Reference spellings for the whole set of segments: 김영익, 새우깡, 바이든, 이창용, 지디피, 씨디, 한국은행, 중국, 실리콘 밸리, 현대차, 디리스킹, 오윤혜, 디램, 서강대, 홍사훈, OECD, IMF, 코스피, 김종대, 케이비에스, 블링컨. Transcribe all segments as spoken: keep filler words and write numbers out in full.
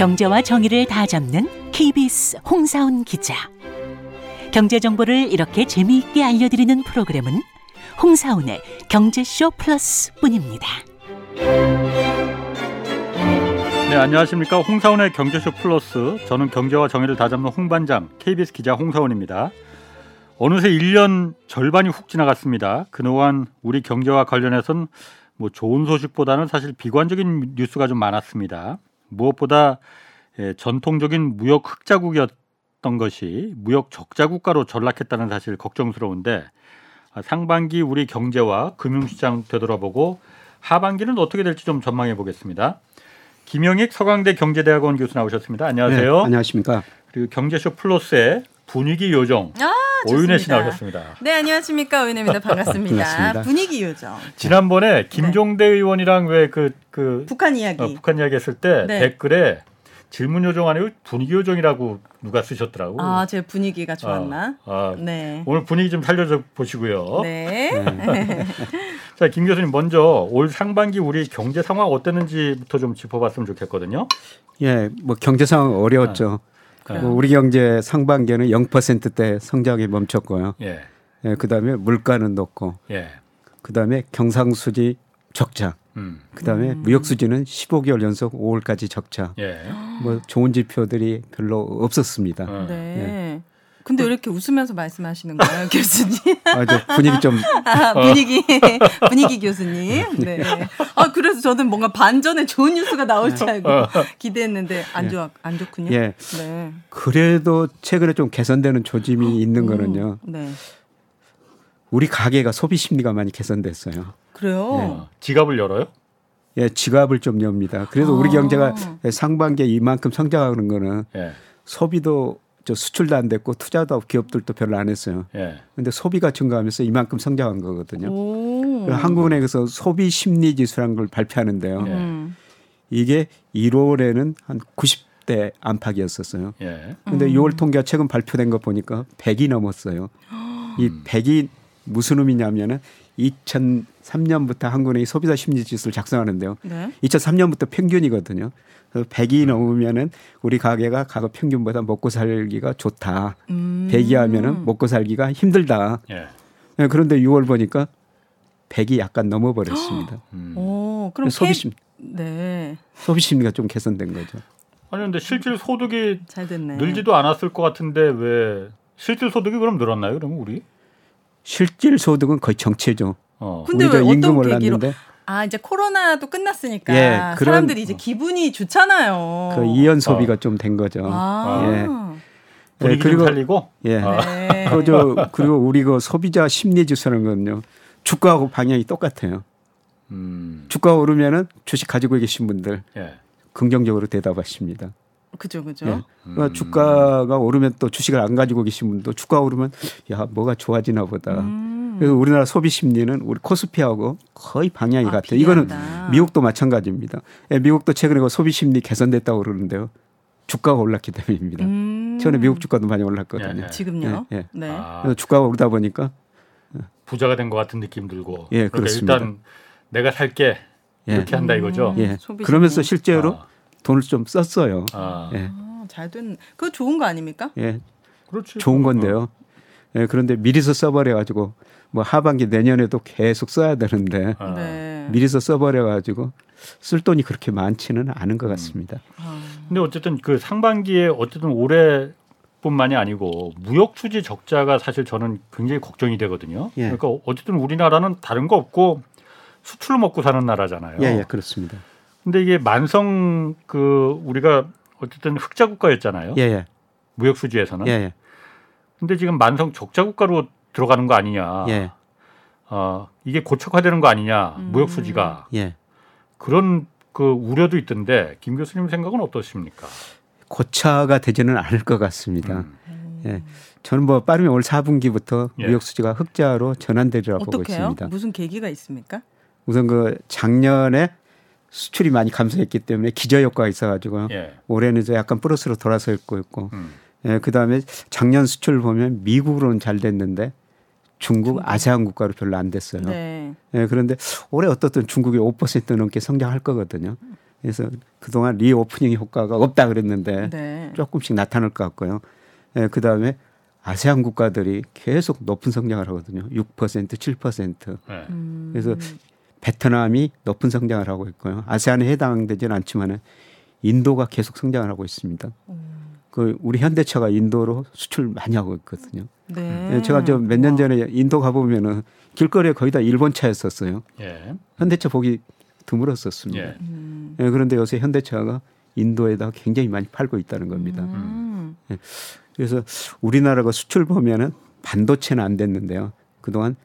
경제와 정의를 다잡는 케이비에스 홍사훈 기자. 경제 정보를 이렇게 재미있게 알려드리는 프로그램은 홍사훈의 경제쇼 플러스뿐입니다. 네, 안녕하십니까. 홍사훈의 경제쇼 플러스, 저는 경제와 정의를 다잡는 홍반장 케이비에스 기자 홍사훈입니다. 어느새 일 년 절반이 훅 지나갔습니다. 그동안 우리 경제와 관련해서는 뭐 좋은 소식보다는 사실 비관적인 뉴스가 좀 많았습니다. 무엇보다 전통적인 무역 흑자국이었던 것이 무역 적자국가로 전락했다는 사실 걱정스러운데, 상반기 우리 경제와 금융시장 되돌아보고 하반기는 어떻게 될지 좀 전망해 보겠습니다. 김영익 서강대 경제대학원 교수 나오셨습니다. 안녕하세요. 네, 안녕하십니까. 그리고 경제쇼 플러스의 분위기 요정 아, 오윤혜 씨 나오셨습니다. 네, 안녕하십니까. 오윤혜입니다. 반갑습니다. 반갑습니다. 분위기 요정. 지난번에 김종대 네. 의원이랑 왜 그 그 북한 이야기 어, 북한 이야기 했을 때 네. 댓글에 질문 요정 아니고 분위기 요정이라고 누가 쓰셨더라고. 아, 제 분위기가 좋았나? 아, 아, 네. 오늘 분위기 좀 살려줘 보시고요. 네. 네. 자, 김 교수님 먼저 올 상반기 우리 경제 상황 어땠는지부터 좀 짚어봤으면 좋겠거든요. 예, 뭐 경제 상황 어려웠죠. 아, 뭐 우리 경제 상반기에는 영 퍼센트대 성장이 멈췄고요. 예. 예, 그다음에 물가는 높고, 예. 그다음에 경상수지 적자. 음. 그다음에 음. 무역 수지는 십오 개월 연속 오월까지 적자. 예. 뭐 좋은 지표들이 별로 없었습니다. 어. 네. 예. 근데 왜 이렇게 웃으면서 말씀하시는 거예요, 교수님? 아, 저 분위기 좀 아, 분위기 분위기 교수님. 네. 아, 그래서 저는 뭔가 반전에 좋은 뉴스가 나올 줄 알고 기대했는데 안 좋아 안 좋군요. 예. 네. 그래도 최근에 좀 개선되는 조짐이 있는 거는요. 음, 네. 우리 가계가 소비 심리가 많이 개선됐어요. 그래요? 예. 지갑을 열어요? 예, 지갑을 좀 엽니다. 그래서 아. 우리 경제가 상반기에 이만큼 성장하는 거는 예. 소비도 저 수출도 안 됐고 투자도 기업들도 별로 안 했어요. 그런데 예. 소비가 증가하면서 이만큼 성장한 거거든요. 한국은행에서 소비 심리 지수라는 걸 발표하는데요. 예. 이게 일월에는 한 구십 대 안팎이었었어요. 그런데 예. 음. 유월 통계가 최근 발표된 거 보니까 백이 넘었어요. 이 백이 무슨 의미냐면은 이천삼 년부터 한국은행이 소비자 심리 지수를 작성하는데요. 네. 이천삼 년부터 평균이거든요. 그래서 백이 넘으면은 우리 가계가 가계 평균보다 먹고 살기가 좋다. 음. 백이 하면은 먹고 살기가 힘들다. 예. 네, 그런데 유월 보니까 백이 약간 넘어버렸습니다. 음. 오, 그럼 소비심, 네. 소비심리가 좀 개선된 거죠. 아니 근데 실질 소득이 잘 됐네. 늘지도 않았을 것 같은데 왜 실질 소득이 그럼 늘었나요? 그럼 우리? 실질 소득은 거의 정체죠. 어. 근데 왜 어떤 계기로? 아, 이제 코로나도 끝났으니까 예, 그런, 사람들이 이제 기분이 좋잖아요. 그 이연 소비가 어. 좀 된 거죠. 아. 예. 분위기 예, 그리고, 좀 살리고. 예. 아. 네. 그저, 그리고 우리 그 소비자 심리 지수라는 건요. 주가하고 방향이 똑같아요. 음. 주가 오르면은 주식 가지고 계신 분들 예. 긍정적으로 대답하십니다. 그죠, 그죠. 예. 그러니까 음. 주가가 오르면 또 주식을 안 가지고 계신 분도 주가 오르면 야 뭐가 좋아지나 보다. 음. 그래서 우리나라 소비 심리는 우리 코스피하고 거의 방향이 아, 같아요. 비교한다. 이거는 미국도 마찬가지입니다. 예, 미국도 최근에 소비 심리 개선됐다고 그러는데요. 주가가 올랐기 때문입니다. 음. 최근에 미국 주가도 많이 올랐거든요. 예, 예. 지금요? 예, 예. 네. 그래서 주가가 오르다 보니까 부자가 된 것 같은 느낌 들고. 예, 그러니까 그렇습니다. 일단 내가 살게 예. 이렇게 한다 이거죠. 음. 예. 그러면서 실제로. 아. 돈을 좀 썼어요. 아. 예. 아, 잘 된. 그거 좋은 거 아닙니까? 예, 그렇죠. 좋은 건데요. 예, 그런데 미리서 써버려가지고 뭐 하반기 내년에도 계속 써야 되는데 아. 네. 미리서 써버려가지고 쓸 돈이 그렇게 많지는 않은 것 같습니다. 음. 아. 근데 어쨌든 그 상반기에 어쨌든 올해뿐만이 아니고 무역 수지 적자가 사실 저는 굉장히 걱정이 되거든요. 예. 그러니까 어쨌든 우리나라는 다른 거 없고 수출로 먹고 사는 나라잖아요. 예, 예, 그렇습니다. 근데 이게 만성 그 우리가 어쨌든 흑자 국가였잖아요. 예, 예. 무역 수지에서는. 예, 예. 근데 지금 만성 적자 국가로 들어가는 거 아니냐. 예. 어, 이게 고착화되는 거 아니냐. 음. 무역 수지가. 예. 그런 그 우려도 있던데 김 교수님 생각은 어떠십니까? 고착화가 되지는 않을 것 같습니다. 음. 예. 저는 뭐 빠르면 올 사 분기부터 예. 무역 수지가 흑자로 전환되리라고 보고 있습니다. 무슨 계기가 있습니까? 우선 그 작년에 수출이 많이 감소했기 때문에 기저효과가 있어가지고요. 예. 올해는 이제 약간 플러스로 돌아서 있고 있고, 음. 예, 그 다음에 작년 수출을 보면 미국으로는 잘 됐는데 중국, 아세안 국가로 별로 안 됐어요. 네. 예, 그런데 올해 어떻든 중국이 오 퍼센트 넘게 성장할 거거든요. 그래서 그동안 리오프닝 효과가 없다 그랬는데 네. 조금씩 나타날 것 같고요. 예, 그다음에 아세안 국가들이 계속 높은 성장을 하거든요. 육 퍼센트, 칠 퍼센트. 네. 음. 그래서 베트남이 높은 성장을 하고 있고요. 아세안에 해당되지는 않지만 인도가 계속 성장을 하고 있습니다. 음. 그 우리 현대차가 인도로 수출 많이 하고 있거든요. 네. 예, 제가 몇 년 전에 인도 가보면은 길거리에 거의 다 일본 차였었어요. 예. 현대차 보기 드물었었습니다. 예. 음. 예, 그런데 요새 현대차가 인도에다가 굉장히 많이 팔고 있다는 겁니다. 음. 예. 그래서 우리나라가 수출 보면은 반도체는 안 됐는데요. 그동안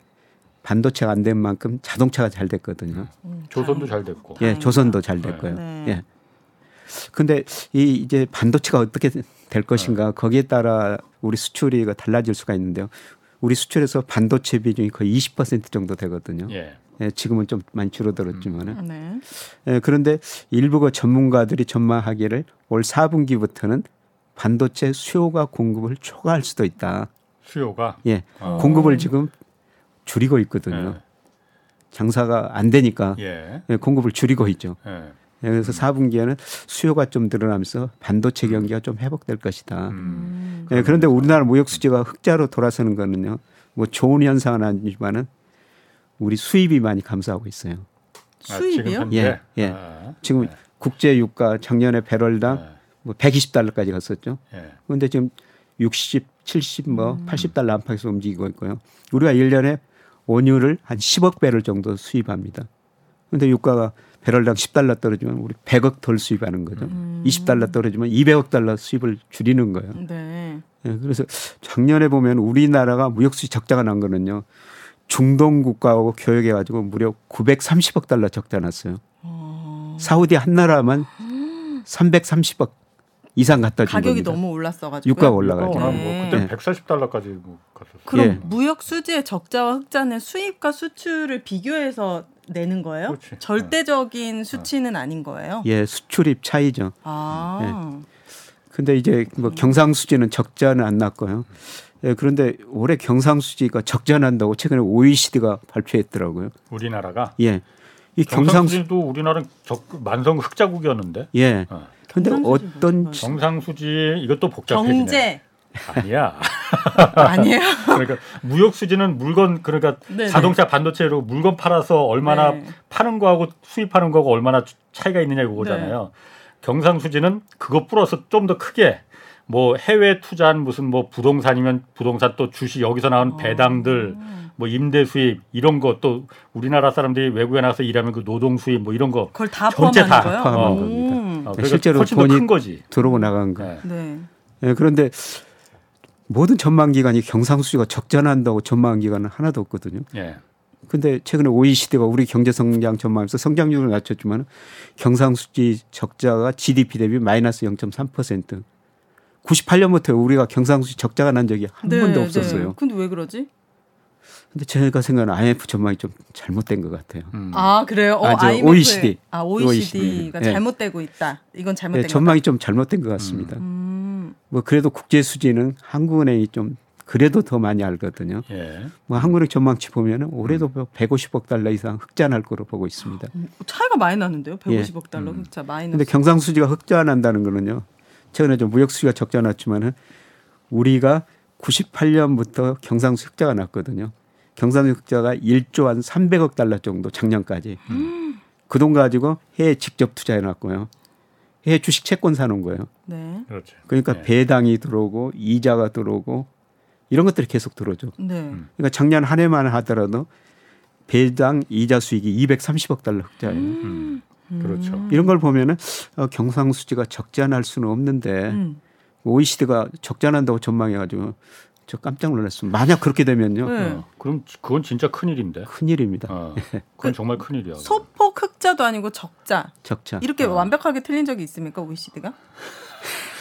반도체가 안 된 만큼 자동차가 잘 됐거든요. 음, 조선도 잘 됐고. 예, 조선도 잘 됐고요. 네. 예. 근데 이 이제 반도체가 어떻게 될 것인가 거기에 따라 우리 수출이 달라질 수가 있는데요. 우리 수출에서 반도체 비중이 거의 이십 퍼센트 정도 되거든요. 예. 예, 지금은 좀 많이 줄어들었지만은. 음. 네. 예, 그런데 일부 전문가들이 전망하기를 올 사 분기부터는 반도체 수요가 공급을 초과할 수도 있다. 수요가? 예. 아. 공급을 지금 줄이고 있거든요. 예. 장사가 안 되니까 예. 예, 공급을 줄이고 있죠. 예. 그래서 사 분기에는 수요가 좀 늘어나면서 반도체 경기가 좀 회복될 것이다. 음, 예, 그런데 우리나라 무역 수지가 흑자로 돌아서는 거는요. 뭐 좋은 현상은 아니지만은 우리 수입이 많이 감소하고 있어요. 아, 수입이요? 예, 예. 아, 지금 네. 국제 유가 작년에 배럴당 네. 뭐 백이십 달러까지 갔었죠. 네. 그런데 지금 육십, 칠십, 뭐 음. 팔십 달러 안팎에서 움직이고 있고요. 우리가 일 년에 원유를 한 십억 배럴 정도 수입합니다. 그런데 유가가 배럴당 십 달러 떨어지면 우리 백억 덜 수입하는 거죠. 음. 이십 달러 떨어지면 이백억 달러 수입을 줄이는 거예요. 네. 예, 그래서 작년에 보면 우리나라가 무역수지 적자가 난 거는요. 중동 국가하고 교역해가지고 무려 구백삼십억 달러 적자 났어요. 어. 사우디 한 나라만 음. 삼백삼십억 이상 갖다 준 가격이 겁니다. 너무 올랐어가지고. 유가가 올라가지고. 어, 네. 뭐 그때 백사십 달러까지 뭐 갔었어요. 그럼 예. 무역수지의 적자와 흑자는 수입과 수출을 비교해서 내는 거예요? 그렇지. 절대적인 네. 수치는 아닌 거예요? 예, 수출입 차이죠. 아. 예. 근데 이제 뭐 경상수지는 적자는 안 났고요. 예, 그런데 올해 경상수지가 적자 난다고 최근에 오이시디가 발표했더라고요. 우리나라가? 예. 이 경상수지도 경상수... 우리나라는 적 만성 흑자국이었는데. 예. 그런데 어. 어떤 경상수지 이것도 복잡해지네. 경제. 아니야. 아니에요. 그러니까 무역 수지는 물건 그러니까 네네. 자동차 반도체로 물건 팔아서 얼마나 네. 파는 거하고 수입하는 거하고 얼마나 차이가 있느냐 이거잖아요. 네. 경상 수지는 그거 풀어서 좀 더 크게 뭐 해외 투자한 무슨 뭐 부동산이면 부동산 또 주식 여기서 나온 배당들 어. 뭐 임대 수입 이런 거 또 우리나라 사람들이 외국에 나가서 일하면 그 노동 수입 뭐 이런 거 그걸 다 전체 다 거예요? 포함한 어. 겁니다. 어, 그러니까 실제로 훨씬 더 큰 거지. 들어오고 나간 거. 네. 네. 네. 그런데 모든 전망기관이 경상수지가 적자난다고 전망기관은 하나도 없거든요. 그런데 예. 최근에 오이시디가 우리 경제성장 전망하면서 성장률을 낮췄지만 경상수지 적자가 지디피 대비 마이너스 영 점 삼 퍼센트. 구십팔 년부터 우리가 경상수지 적자가 난 적이 한 네, 번도 없었어요. 그런데 네. 왜 그러지? 근데 제가 생각하는 아이엠에프 전망이 좀 잘못된 것 같아요. 음. 아 그래요? 어, 아, 아이엠에프, 오이시디. 아, 오이시디가 네. 잘못되고 있다. 이건 잘못된 네, 전망이 거다. 좀 잘못된 것 같습니다. 음. 뭐 그래도 국제 수지는 한국은행이 좀 그래도 더 많이 알거든요. 예. 뭐 한국은행 전망치 보면은 올해도 음. 백오십억 달러 이상 흑자 날 거로 보고 있습니다. 차이가 많이 나는데요. 백오십억 예. 달러 흑자 마이너스. 그런데 경상 수지가 흑자 난다는 거는요. 최근에 좀 무역 수지가 적자 났지만은 우리가 구십팔 년부터 경상 수지 흑자가 났거든요. 경상 수지 흑자가 일조 한 삼백억 달러 정도 작년까지. 음. 그 돈 가지고 해외 직접 투자해 놨고요. 해외 주식 채권 사는 거예요. 네. 그렇죠. 그러니까 네. 배당이 들어오고 이자가 들어오고 이런 것들이 계속 들어오죠. 네. 음. 그러니까 작년 한 해만 하더라도 배당 이자 수익이 이백삼십억 달러 흑자예요. 음. 음. 그렇죠. 이런 걸 보면은 어, 경상수지가 적자 날 수는 없는데 음. 오이시디가 적자 난다고 전망해가지고 저 깜짝 놀랐습니다. 만약 그렇게 되면요. 네. 어, 그럼 그건 진짜 큰일인데. 큰일입니다. 어, 그건 정말 큰일이야. 소폭 흑자도 아니고 적자. 적자. 이렇게 어. 완벽하게 틀린 적이 있습니까? 오이시디가?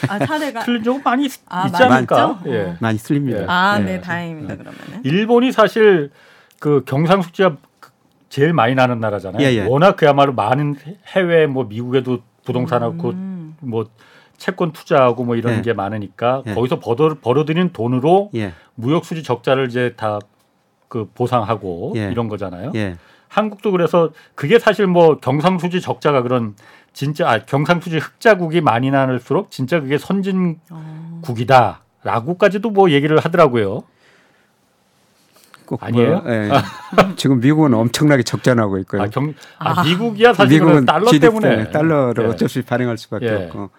아, 사례가. 틀린 적은 많이 있지 않을까? 예. 많이 틀립니다. 아, 네. 네. 다행입니다. 그러면은. 일본이 사실 그 경상수지가 제일 많이 나는 나라잖아요. 예, 예. 워낙 그야말로 많은 해외 뭐 미국에도 부동산하고 음. 뭐 채권 투자하고 뭐 이런 예. 게 많으니까 예. 거기서 벌어 벌어들인 돈으로 예. 무역 수지 적자를 이제 다 그 보상하고 예. 이런 거잖아요. 예. 한국도 그래서 그게 사실 뭐 경상수지 적자가 그런 진짜 아, 경상수지 흑자국이 많이 나올수록 진짜 그게 선진국이다라고까지도 뭐 얘기를 하더라고요. 아니에요? 네. 지금 미국은 엄청나게 적자나고 있고요. 아, 경, 아, 미국이야 사실 미국은 달러 지디, 때문에 달러로 예. 어쩔 수 없이 발행할 수밖에 예. 없고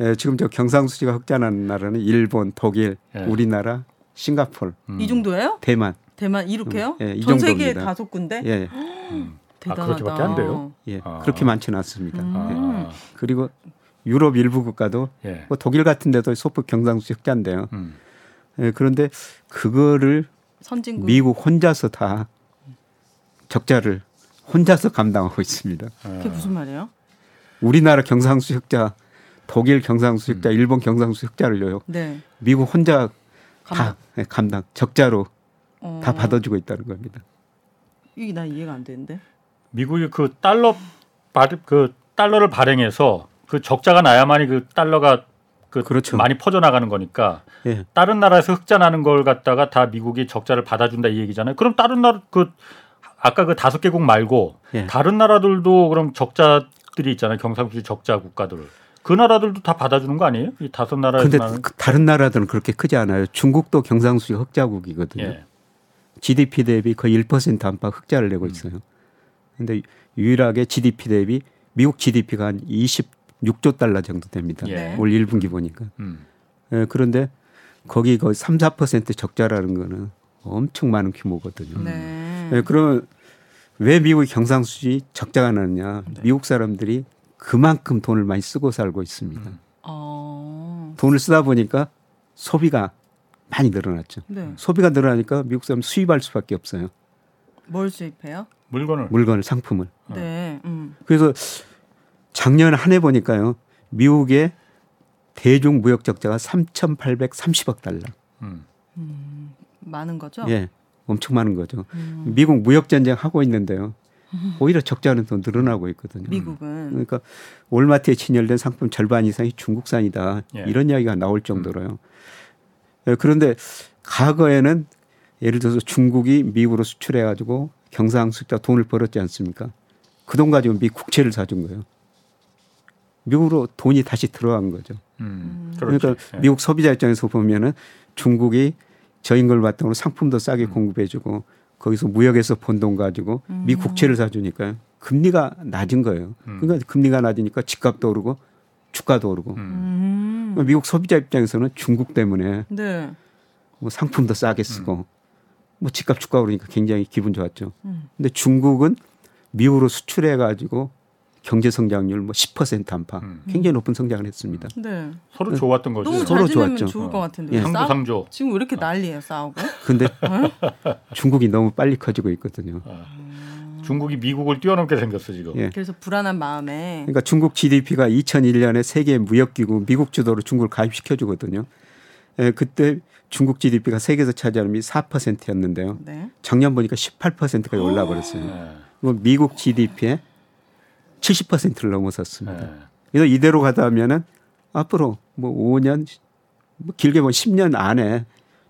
예, 지금 저 경상수지가 흑자나는 나라는 일본, 독일, 예. 우리나라, 싱가포르 음. 이 정도예요? 대만, 대만 이렇게요? 음, 예, 이 전 세계 다섯 군데? 예. 음. 대단하다. 아, 그렇게밖에 안 돼요? 예, 아. 그렇게 많지는 않습니다. 음. 예. 그리고 유럽 일부 국가도 예. 뭐 독일 같은 데도 소프 경상수지 흑자인데요. 음. 예, 그런데 그거를 선진국. 미국 혼자서 다 적자를 혼자서 감당하고 있습니다. 그게 무슨 말이에요? 우리나라 경상수지 흑자, 독일 경상수지 흑자, 음. 일본 경상수지 흑자를요. 네. 미국 혼자 감당. 다 네, 감당 적자로 어. 다 받아주고 있다는 겁니다. 이게 나 이해가 안 되는데. 미국이 그 달러 그 달러를 발행해서 그 적자가 나야만이 그 달러가 그 그렇죠. 많이 퍼져나가는 거니까 예. 다른 나라에서 흑자 나는 걸 갖다가 다 미국이 적자를 받아준다 이 얘기잖아요. 그럼 다른 나라 그 아까 그 다섯 개국 말고 예. 다른 나라들도 그럼 적자들이 있잖아요. 경상수지 적자 국가들 그 나라들도 다 받아주는 거 아니에요? 이 다섯 나라에서. 그런데 다른 나라들은 그렇게 크지 않아요. 중국도 경상수지 흑자국이거든요. 예. 지디피 대비 거의 일 퍼센트 안팎 흑자를 내고 있어요. 그런데 음. 유일하게 지디피 대비 미국 지디피가 한 이십육 조 달러 정도 됩니다. 예. 올 일 분기 보니까. 음. 예, 그런데 거기 거의 삼, 사 퍼센트 적자라는 거는 엄청 많은 규모거든요. 네. 예, 그러면 왜 미국이 경상수지 적자가 나느냐. 네. 미국 사람들이 그만큼 돈을 많이 쓰고 살고 있습니다. 음. 어. 돈을 쓰다 보니까 소비가 많이 늘어났죠. 네. 소비가 늘어나니까 미국 사람은 수입할 수밖에 없어요. 뭘 수입해요? 물건을. 물건을, 상품을. 네. 음. 그래서 작년 한 해 보니까요. 미국의 대중 무역 적자가 삼천팔백삼십억 달러. 음. 음, 많은 거죠? 예. 엄청 많은 거죠. 음. 미국 무역 전쟁 하고 있는데요. 오히려 적자는 더 늘어나고 있거든요. 미국은. 그러니까 월마트에 진열된 상품 절반 이상이 중국산이다. 예. 이런 이야기가 나올 정도로요. 음. 그런데 과거에는 예를 들어서 중국이 미국으로 수출해 가지고 경상수지다 돈을 벌었지 않습니까? 그 돈 가지고 미 국채를 사준 거예요. 미국으로 돈이 다시 들어간 거죠. 음, 그러니까 그렇지. 미국 소비자 입장에서 보면은 중국이 저인 걸 바탕으로 상품도 싸게 음. 공급해주고 거기서 무역에서 본 돈 가지고 음. 미 국채를 사주니까요. 금리가 낮은 거예요. 음. 그러니까 금리가 낮으니까 집값도 오르고 주가도 오르고. 음. 미국 소비자 입장에서는 중국 때문에 네. 뭐 상품도 싸게 쓰고 음. 뭐 집값 주가 오르니까 굉장히 기분 좋았죠. 음. 근데 중국은 미국으로 수출해 가지고 경제 성장률 뭐 십 퍼센트 안팎 음. 굉장히 높은 성장을 했습니다. 네. 서로 좋았던 거죠. 너무 잘 지내면 좋을 것 같은데. 상부상조. 어. 지금 왜 이렇게 난리예요, 싸우고? 근데 중국이 너무 빨리 커지고 있거든요. 아. 중국이 미국을 뛰어넘게 생겼어 지금. 예. 그래서 불안한 마음에. 그러니까 중국 지디피가 이천일 년에 세계 무역기구 미국 주도로 중국을 가입시켜 주거든요. 예, 그때 중국 지디피가 세계에서 차지하는 게 사 퍼센트였는데요. 네. 작년 보니까 십팔 퍼센트까지 올라 버렸어요. 미국 지디피에 칠십 퍼센트를 넘어섰습니다. 네. 그래서 이대로 가다면은 앞으로 뭐 오 년, 뭐 길게 보면 십 년 안에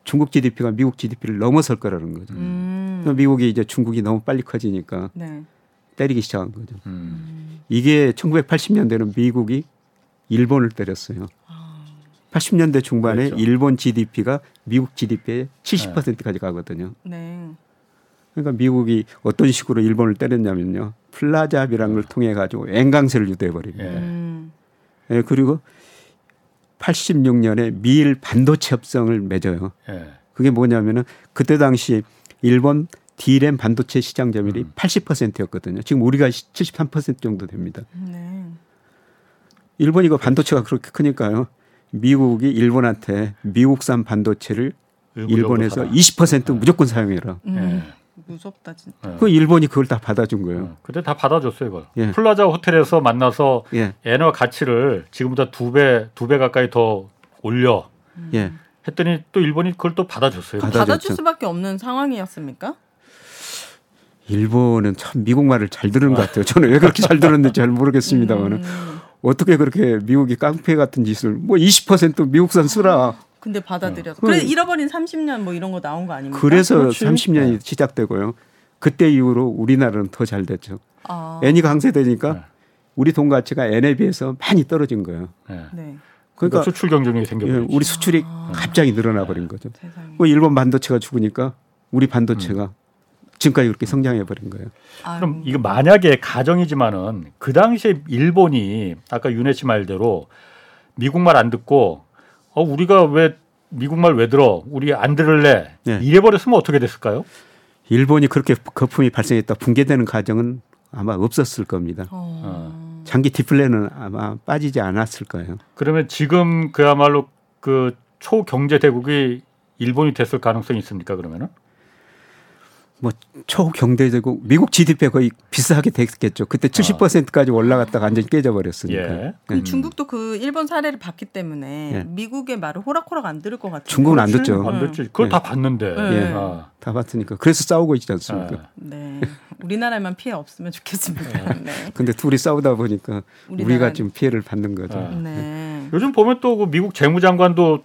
중국 지디피가 미국 지디피를 넘어설 거라는 거죠. 음. 미국이 이제 중국이 너무 빨리 커지니까 네. 때리기 시작한 거죠. 음. 이게 천구백팔십 년대는 미국이 일본을 때렸어요. 팔십 년대 중반에 그렇죠. 일본 지디피가 미국 지디피의 칠십 퍼센트까지 가거든요. 네. 그러니까 미국이 어떤 식으로 일본을 때렸냐면요. 플라자합의라는 걸 통해 가지고 앵강세를 유도해 버립니다. 예. 음. 예, 그리고 팔십육 년에 미일 반도체 협상을 맺어요. 예. 그게 뭐냐면은 그때 당시 일본 디램 반도체 시장 점유율이 음. 팔십 퍼센트였거든요. 지금 우리가 칠십삼 퍼센트 정도 됩니다. 네. 일본이 그 반도체가 그렇게 크니까요. 미국이 일본한테 미국산 반도체를 일본에서 이십 퍼센트 네. 무조건 사용해라. 음. 무섭다 진짜. 그 일본이 그걸 다 받아준 거예요. 그때 다 받아줬어요, 이걸. 예. 플라자 호텔에서 만나서 예. 엔화 가치를 지금보다 두 배, 두 배 가까이 더 올려. 예. 했더니 또 일본이 그걸 또 받아줬어요. 받아줬죠. 받아줄 수밖에 없는 상황이었습니까? 일본은 참 미국 말을 잘 들은 것 같아요. 저는 왜 그렇게 잘 들었는지 잘 모르겠습니다만은 음. 어떻게 그렇게 미국이 깡패 같은 짓을 뭐 이십 퍼센트 미국산 쓰라. 근데 받아들여서. 네. 그래서 잃어버린 삼십 년 뭐 이런 거 나온 거 아닙니까? 그래서 그렇지. 삼십 년이 시작되고요. 그때 이후로 우리나라는 더 잘 됐죠. 아. 엔이 강세되니까 네. 우리 돈 가치가 엔에 비해서 많이 떨어진 거예요. 네. 네. 그러니까, 그러니까 수출 경쟁력이 생겨버렸죠. 우리 수출이 아. 갑자기 늘어나버린 거죠. 뭐 일본 반도체가 죽으니까 우리 반도체가 음. 지금까지 그렇게 성장해버린 거예요. 그럼 이거 만약에 가정이지만은 그 당시에 일본이 아까 윤혜 씨 말대로 미국 말 안 듣고 어, 우리가 왜 미국 말 왜 들어? 우리 안 들을래? 네. 이래버렸으면 어떻게 됐을까요? 일본이 그렇게 거품이 발생했다 붕괴되는 가정은 아마 없었을 겁니다. 어. 장기 디플레는 아마 빠지지 않았을 거예요. 그러면 지금 그야말로 그 초경제 대국이 일본이 됐을 가능성이 있습니까? 그러면은? 뭐 초경제되고 미국 지디피가 거의 비슷하게 됐겠죠. 그때 칠십 퍼센트까지 올라갔다가 완전히 깨져버렸으니까. 예. 그 음. 중국도 그 일본 사례를 봤기 때문에 예. 미국의 말을 호락호락 안 들을 것 같아요. 중국은 안 듣죠. 음. 안 듣지. 그걸 예. 다 봤는데. 예. 예. 아. 다 봤으니까. 그래서 싸우고 있지 않습니까? 아. 네. 우리나라에만 피해 없으면 좋겠습니다. 그런데 네. 둘이 싸우다 보니까 우리나라는... 우리가 지금 피해를 받는 거죠. 아. 네. 네. 요즘 보면 또 그 미국 재무장관도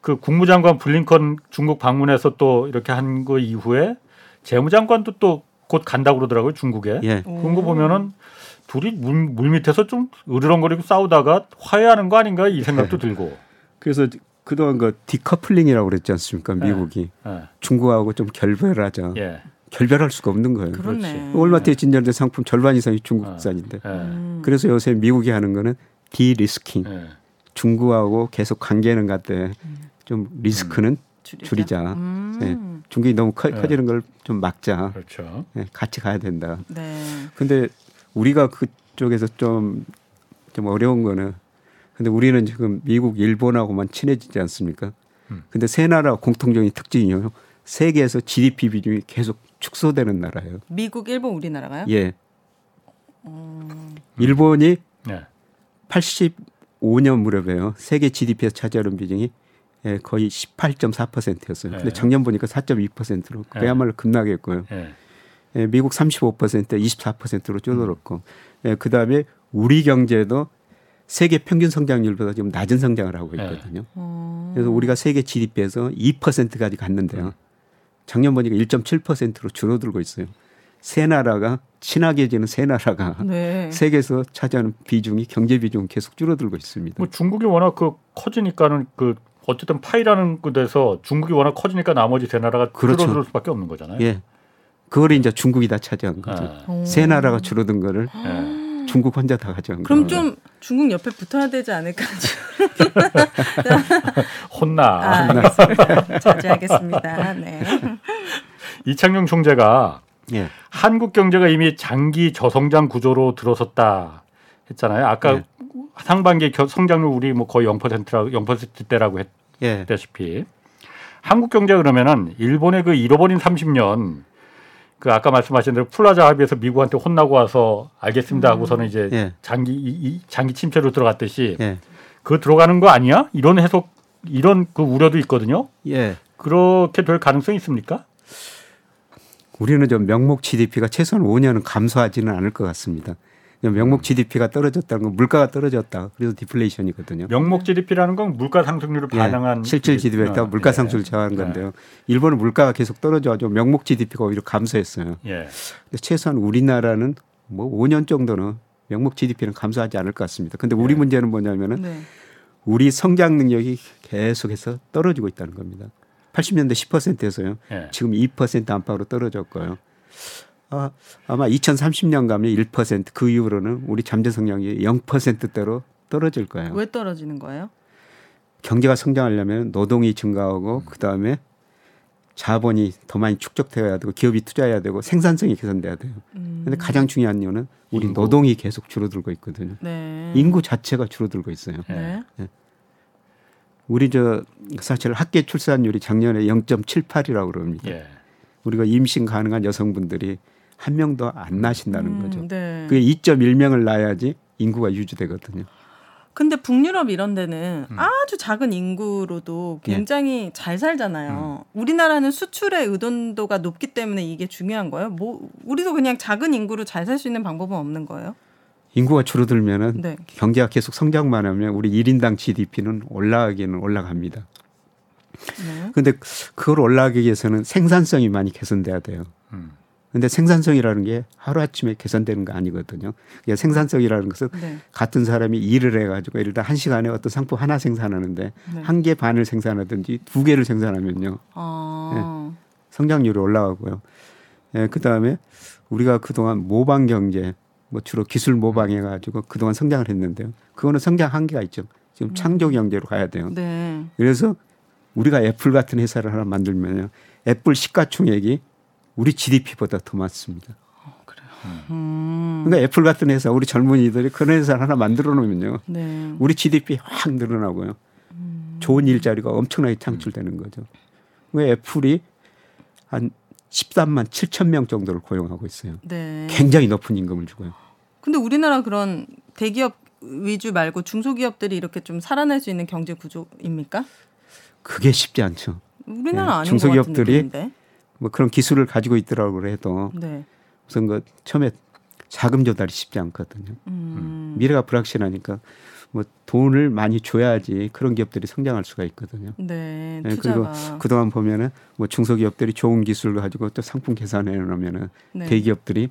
그 국무장관 블링컨 중국 방문해서 또 이렇게 한 거 이후에 재무장관도 또 곧 간다고 그러더라고요. 중국에. 예. 그런 거 보면은 둘이 물, 물 밑에서 좀 으르렁거리고 싸우다가 화해하는 거 아닌가 이 생각도 예. 들고. 그래서 그동안 그 디커플링이라고 그랬지 않습니까? 미국이. 예. 예. 중국하고 좀 결별하자. 예. 결별할 수가 없는 거예요. 그렇지. 월마트에 진열된 상품 절반 이상이 중국산인데. 예. 예. 그래서 요새 미국이 하는 거는 디리스킹. 예. 중국하고 계속 관계는 같대. 좀 리스크는 음. 줄이자. 음. 네. 중국이 너무 커, 네. 커지는 걸 좀 막자. 그렇죠. 네. 같이 가야 된다. 그런데 네. 우리가 그쪽에서 좀, 좀 어려운 거는 근데 우리는 지금 미국, 일본하고만 친해지지 않습니까? 그런데 음. 세 나라 공통적인 특징이요. 세계에서 지디피 비중이 계속 축소되는 나라예요. 미국, 일본, 우리나라가요? 예. 음. 일본이 네. 팔십오 년 무렵에요. 세계 지디피에서 차지하는 비중이 예, 거의 십팔 점 사 퍼센트였어요. 근데 작년 보니까 사 점 이 퍼센트로 그야말로 급락했고요. 예. 예, 미국 삼십오 퍼센트에 이십사 퍼센트로 줄어들었고, 예, 그 다음에 우리 경제도 세계 평균 성장률보다 좀 낮은 성장을 하고 있거든요. 예. 그래서 우리가 세계 지디피에서 이 퍼센트까지 갔는데요. 작년 보니까 일 점 칠 퍼센트로 줄어들고 있어요. 세 나라가 친하게 지는 세 나라가 네. 세계에서 차지하는 비중이 경제 비중 계속 줄어들고 있습니다. 뭐 중국이 워낙 그 커지니까는 그 어쨌든 파이라는 곳에서 중국이 워낙 커지니까 나머지 세 나라가 그렇죠. 줄어들 수밖에 없는 거잖아요. 예, 그걸 이제 중국이 다 차지한 거죠. 네. 세 나라가 줄어든 거를 네. 중국 혼자 다 가져간 거예요. 그럼 거구나. 좀 중국 옆에 붙어야 되지 않을까? 혼나. 아, 알겠습니다. 자제하겠습니다. 네. 이창용 총재가 예. 한국 경제가 이미 장기 저성장 구조로 들어섰다 했잖아요. 아까 예. 상반기 성장률 우리 뭐 거의 영 퍼센트라고 영 퍼센트대라고 했다시피 예. 한국 경제 그러면은 일본의 그 잃어버린 삼십 년 그 아까 말씀하신 대로 플라자 합의에서 미국한테 혼나고 와서 알겠습니다 하고서는 이제 예. 장기 이, 장기 침체로 들어갔듯이 예. 그 들어가는 거 아니야? 이런 해석 이런 그 우려도 있거든요. 예. 그렇게 될 가능성이 있습니까? 우리는 좀 명목 지디피가 최소한 오 년은 감소하지는 않을 것 같습니다. 명목 지디피가 떨어졌다는 건 물가가 떨어졌다. 그래서 디플레이션이거든요. 명목 지디피라는 건 물가 상승률을 반영한 예, 실질 지디피에다 어, 물가 상승률을 제어한 예. 건데요. 일본은 물가가 계속 떨어져서 명목 지디피가 오히려 감소했어요. 예. 최소한 우리나라는 뭐 오 년 정도는 명목 지디피는 감소하지 않을 것 같습니다. 그런데 우리 예. 문제는 뭐냐면은 네. 우리 성장 능력이 계속해서 떨어지고 있다는 겁니다. 팔십 년대 십 퍼센트에서요. 예. 지금 이 퍼센트 안팎으로 떨어졌고요. 아, 아마 이천삼십 년 가면 일 퍼센트 그 이후로는 우리 잠재 성장이 영 퍼센트대로 떨어질 거예요. 왜 떨어지는 거예요? 경제가 성장하려면 노동이 증가하고 음. 그다음에 자본이 더 많이 축적되어야 되고 기업이 투자해야 되고 생산성이 개선돼야 돼요. 그런데 음. 가장 중요한 이유는 우리 인구. 노동이 계속 줄어들고 있거든요. 네. 인구 자체가 줄어들고 있어요. 네. 네. 우리 저 사실 학계 출산율이 작년에 영 점 칠팔이라고 그럽니다. 예. 우리가 임신 가능한 여성분들이 한 명도 안 나신다는 음, 거죠. 네. 그게 이 점 일 명을 낳아야지 인구가 유지되거든요. 근데 북유럽 이런 데는 음. 아주 작은 인구로도 굉장히 예. 잘 살잖아요. 음. 우리나라는 수출의 의존도가 높기 때문에 이게 중요한 거예요? 뭐 우리도 그냥 작은 인구로 잘 살 수 있는 방법은 없는 거예요? 인구가 줄어들면은 네. 경제가 계속 성장만 하면 우리 일 인당 지디피는 올라가기는 올라갑니다. 그런데 네. 그걸 올라가기 위해서는 생산성이 많이 개선돼야 돼요. 음. 근데 생산성이라는 게 하루아침에 개선되는 거 아니거든요. 생산성이라는 것은 네. 같은 사람이 일을 해가지고 예를 들어 한 시간에 어떤 상품 하나 생산하는데 네. 한 개 반을 생산하든지 두 개를 생산하면요. 아. 네. 성장률이 올라가고요. 네. 그다음에 우리가 그동안 모방 경제, 뭐 주로 기술 모방해가지고 그동안 성장을 했는데요. 그거는 성장 한계가 있죠. 지금 음. 창조 경제로 가야 돼요. 네. 그래서 우리가 애플 같은 회사를 하나 만들면요. 애플 시가총액이 우리 지디피보다 더 많습니다. 어, 그래요. 음. 그러니까 애플 같은 회사, 우리 젊은이들이 그런 회사를 하나 만들어 놓으면요. 네. 우리 지디피 확 늘어나고요. 음. 좋은 일자리가 엄청나게 창출되는 거죠. 왜 애플이 한 십삼만 칠천 명 정도를 고용하고 있어요. 네. 굉장히 높은 임금을 주고요. 근데 우리나라 그런 대기업 위주 말고 중소기업들이 이렇게 좀 살아날 수 있는 경제 구조입니까? 그게 쉽지 않죠. 우리나라 네. 아닌 중소기업들이 것 같은데. 뭐 그런 기술을 가지고 있더라고 해도 네. 우선 그 처음에 자금 조달이 쉽지 않거든요. 음. 미래가 불확실하니까 뭐 돈을 많이 줘야지 그런 기업들이 성장할 수가 있거든요. 네, 네, 그리고 그동안 보면은 뭐 중소기업들이 좋은 기술을 가지고 또 상품 계산해 놓으면은 네. 대기업들이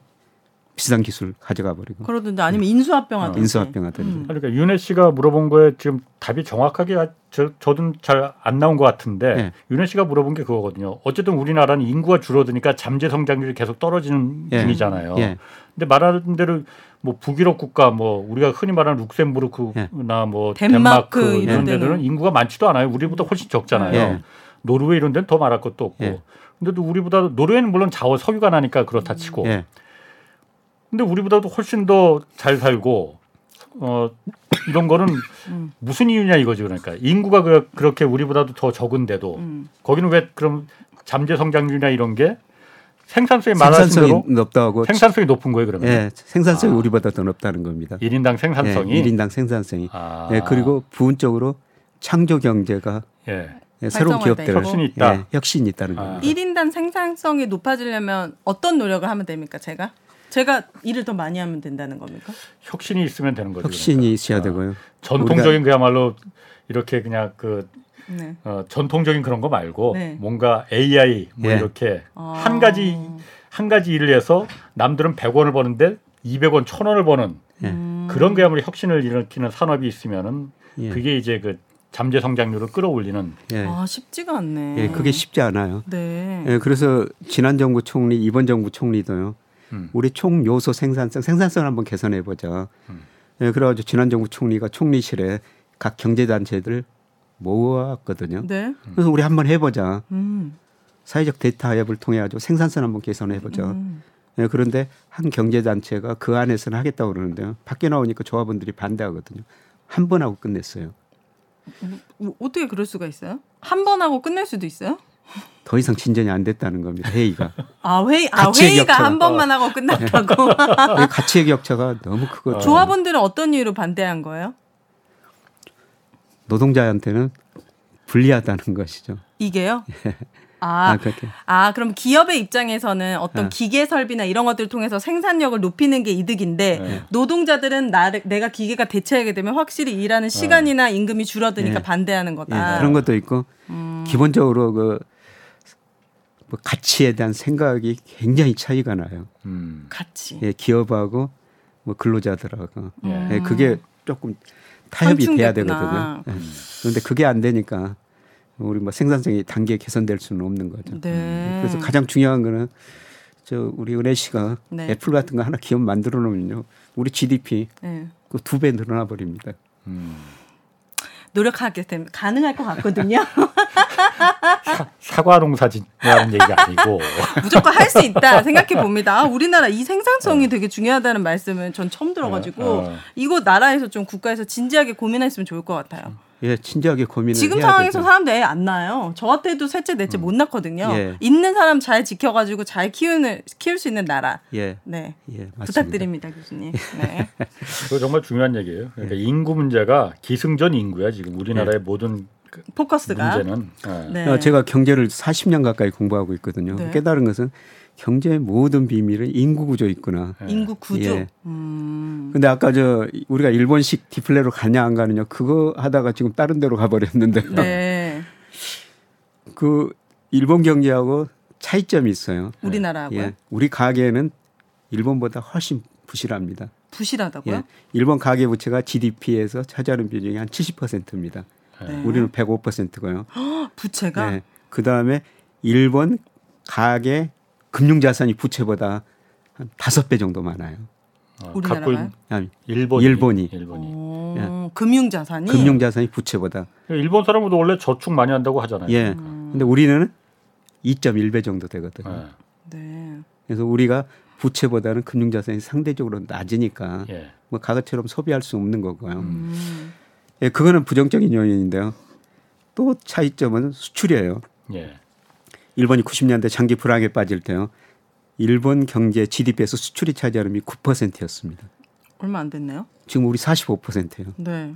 비싼 기술 가져가 버리고. 그러던데 아니면 인수합병하든지. 어, 인수합병하든지. 음. 그러니까 윤혜 씨가 물어본 거에 지금 답이 정확하게 저, 저도 잘 안 나온 것 같은데 네. 윤혜 씨가 물어본 게 그거거든요. 어쨌든 우리나라는 인구가 줄어드니까 잠재 성장률이 계속 떨어지는 예. 중이잖아요. 예. 근데 말하는 대로 뭐 북유럽 국가 뭐 우리가 흔히 말하는 룩셈부르크나 예. 뭐 덴마크, 덴마크 이런 데들은 예. 인구가 많지도 않아요. 우리보다 훨씬 적잖아요. 예. 노르웨이 이런 데는 더 말할 것도 없고. 예. 근데도 우리보다 노르웨이는 물론 자원 석유가 나니까 그렇다 치고. 예. 근데 우리보다도 훨씬 더 잘 살고 어, 이런 거는 음. 무슨 이유냐 이거지. 그러니까 인구가 그, 그렇게 우리보다도 더 적은데도 음. 거기는 왜 그럼 잠재 성장률이나 이런 게 생산성이 많아지므로 높다고 생산성이 높은 거예요 그러면? 예, 생산성이 아. 우리보다 더 높다는 겁니다. 일 인당 생산성이. 예, 일 인당 생산성이. 아. 예, 그리고 부분적으로 창조 경제가. 예. 네, 새로운 기업들 혁신이 있다. 네, 혁신이 있다는 아. 겁니다. 일 인당 생산성이 높아지려면 어떤 노력을 하면 됩니까? 제가? 제가 일을 더 많이 하면 된다는 겁니까? 혁신이 있으면 되는 거죠. 혁신이 그러니까. 있어야 되고요. 전통적인 그야말로 이렇게 그냥 그 네. 어, 전통적인 그런 거 말고 네. 뭔가 에이아이 뭐 네. 이렇게 아. 한 가지 한 가지 일을 해서 남들은 백 원을 버는데 이백 원, 천 원을 버는 네. 그런 그야말로 혁신을 일으키는 산업이 있으면은 네. 그게 이제 그 잠재 성장률을 끌어올리는. 예. 아 쉽지가 않네. 예, 그게 쉽지 않아요. 네. 예, 그래서 지난 정부 총리, 이번 정부 총리도요. 음. 우리 총 요소 생산성, 생산성을 한번 개선해 보자. 음. 예, 그래가지고 지난 정부 총리가 총리실에 각 경제단체들 모았거든요. 네. 그래서 우리 한번 해보자. 음. 사회적 데이터 협업을 통해 가지고 생산성 한번 개선해 보자. 음. 예, 그런데 한 경제단체가 그 안에서는 하겠다고 그러는데요. 밖에 나오니까 조합원들이 반대하거든요. 한 번 하고 끝냈어요. 뭐, 어떻게 그럴 수가 있어요? 한 번 하고 끝낼 수도 있어요? 더 이상 진전이 안 됐다는 겁니다. 회의가. 아, 회의, 아 회의가 격차가. 한 번만 하고 끝났다고. 네. 가치의 격차가 너무 크거든요. 조합원들은 어떤 이유로 반대한 거예요? 노동자한테는 불리하다는 것이죠. 이게요? 네. 아, 아, 그렇게. 아, 그럼 기업의 입장에서는 어떤 네. 기계 설비나 이런 것들을 통해서 생산력을 높이는 게 이득인데 네. 노동자들은 나를, 내가 기계가 대체하게 되면 확실히 일하는 시간이나 임금이 줄어드니까 네. 반대하는 거다. 네. 그런 것도 있고 음. 기본적으로 그 뭐 가치에 대한 생각이 굉장히 차이가 나요. 음. 가치. 예, 기업하고 뭐 근로자들하고 음. 예, 그게 조금 타협이 돼야 되거든요. 예. 그런데 그게 안 되니까 우리 뭐 생산성이 단계 개선될 수는 없는 거죠. 네. 그래서 가장 중요한 거는 저 우리 은혜 씨가 네. 애플 같은 거 하나 기업 만들어 놓으면요, 우리 지디피 네. 그 두 배 늘어나 버립니다. 음. 노력하게 되면 가능할 것 같거든요. 사, 사과농사짓는 얘기가 아니고 무조건 할 수 있다 생각해 봅니다. 아, 우리나라 이 생산성이 어. 되게 중요하다는 말씀은 전 처음 들어가지고 어, 어. 이거 나라에서 좀 국가에서 진지하게 고민했으면 좋을 것 같아요. 예, 진지하게 고민을 지금 해야 상황에서 되죠. 사람들 애 안 낳아요. 저한테도 셋째, 넷째 음. 못 낳거든요. 예. 있는 사람 잘 지켜가지고 잘 키우는 키울 수 있는 나라. 예, 네, 예, 부탁드립니다, 교수님. 네. 그거 정말 중요한 얘기예요. 그러니까 예. 인구 문제가 기승전 인구야 지금 우리나라의 예. 모든. 포커스가 문제는 네. 네. 제가 경제를 사십 년 가까이 공부하고 있거든요. 네. 깨달은 것은 경제의 모든 비밀은 인구 구조에 있구나. 네. 인구 구조. 예. 음. 근데 아까 저 우리가 일본식 디플레로 가냐 안 가느냐 그거 하다가 지금 다른 데로 가버렸는데요. 네. 그 일본 경제하고 차이점이 있어요. 우리나라하고요? 예. 우리 가계는 일본보다 훨씬 부실합니다. 부실하다고요? 예. 일본 가계부채가 지디피에서 차지하는 비중이 한 칠십 퍼센트입니다. 네. 우리는 백오 퍼센트고요. 허, 부채가? 예. 그다음에 일본 가계 금융자산이 부채보다 한 다섯 배 정도 많아요. 아, 우리나라가요? 아니, 일본이. 일본이. 일본이. 예. 금융자산이? 금융자산이 부채보다. 일본 사람들도 원래 저축 많이 한다고 하잖아요. 예. 음. 근데 우리는 이 점 일 배 정도 되거든요. 네. 네. 그래서 우리가 부채보다는 금융자산이 상대적으로 낮으니까 예. 뭐 과거처럼 소비할 수 없는 거고요. 음. 예, 그거는 부정적인 요인인데요. 또 차이점은 수출이에요. 예. 일본이 구십 년대 장기 불황에 빠질 때요. 일본 경제 지디피에서 수출이 차지하는 게 구 퍼센트였습니다. 얼마 안 됐네요. 지금 우리 사십오 퍼센트예요. 네.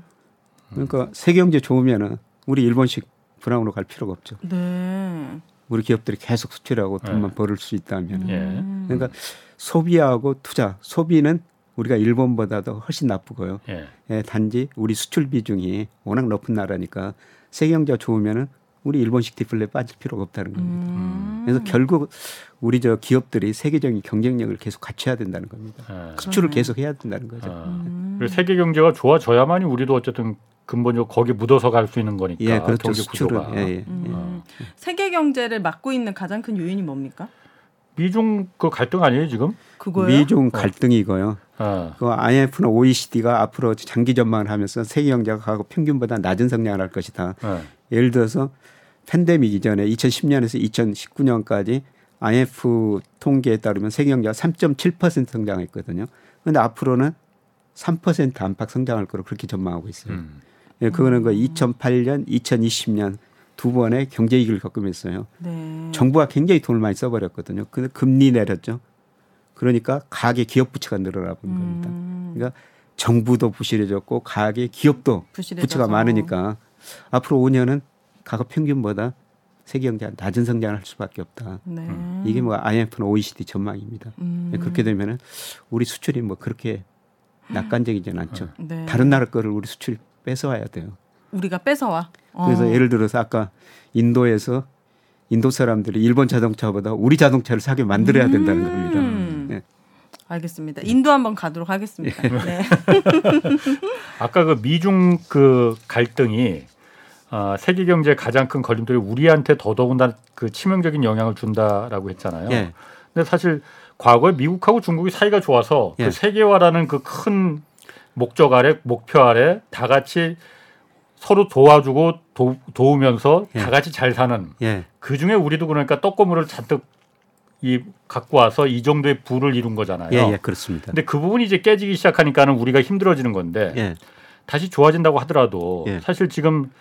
그러니까 세계 경제 좋으면은 우리 일본식 불황으로 갈 필요가 없죠. 네. 우리 기업들이 계속 수출하고 돈만 네. 벌을 수 있다면. 네. 그러니까 소비하고 투자. 소비는 우리가 일본보다도 훨씬 나쁘고요. 네. 예, 단지 우리 수출 비중이 워낙 높은 나라니까 세계 경제가 좋으면은 우리 일본식 디플레에 빠질 필요가 없다는 겁니다. 음. 그래서 결국 우리 저 기업들이 세계적인 경쟁력을 계속 갖춰야 된다는 겁니다. 네. 수출을 네. 계속 해야 된다는 거죠. 아. 음. 그리고 세계 경제가 좋아져야만이 우리도 어쨌든 근본적으로 거기 묻어서 갈 수 있는 거니까. 예, 그렇죠. 경제 구조가. 예, 예, 예. 음. 세계 경제를 막고 있는 가장 큰 요인이 뭡니까? 미중 그 갈등 아니에요 지금? 그거요? 미중 갈등이고요. 어. 그 아이엠에프나 오이시디가 앞으로 장기 전망을 하면서 세계 경제가 과거 평균보다 낮은 성장을 할 것이다. 어. 예를 들어서 팬데믹 이전에 이천십 년에서 이천십구 년까지 아이엠에프 통계에 따르면 세계 경제가 삼 점 칠 퍼센트 성장했거든요. 그런데 앞으로는 삼 퍼센트 안팎 성장할 거로 그렇게 전망하고 있어요. 음. 예, 그거는 그 이천팔 년, 이천이십 년 두 번의 경제 위기를 겪으면서요. 네. 정부가 굉장히 돈을 많이 써버렸거든요. 근데 금리 내렸죠. 그러니까 가계 기업 부채가 늘어나 버린 음. 겁니다. 그러니까 정부도 부실해졌고 가계 기업도 부실해져서. 부채가 많으니까 앞으로 오 년은 과거 평균보다 세계 경제가 낮은 성장을 할 수밖에 없다. 네. 음. 이게 뭐 아이엠에프나 오이시디 전망입니다. 음. 그렇게 되면은 우리 수출이 뭐 그렇게 낙관적이진 않죠. 네. 다른 나라 거를 우리 수출이 뺏어와야 돼요. 우리가 뺏어와. 그래서 어. 예를 들어서 아까 인도에서 인도 사람들이 일본 자동차보다 우리 자동차를 사게 만들어야 된다는 겁니다. 음. 네. 알겠습니다. 인도 한번 가도록 하겠습니다. 예. 네. 아까 그 미중 그 갈등이 어, 세계 경제의 가장 큰 걸림돌이 우리한테 더더군다나 그 치명적인 영향을 준다라고 했잖아요. 예. 근데 사실 과거에 미국하고 중국이 사이가 좋아서 예. 그 세계화라는 그 큰 목적 아래 목표 아래 다 같이 서로 도와주고 도, 도우면서 예. 다 같이 잘 사는 예. 그중에 우리도 그러니까 떡고물을 잔뜩 이 갖고 와서 이 정도의 부를 이룬 거잖아요. 예, 예, 그렇습니다. 근데 그 부분이 이제 깨지기 시작하니까는 우리가 힘들어지는 건데 예. 다시 좋아진다고 하더라도 예. 사실 지금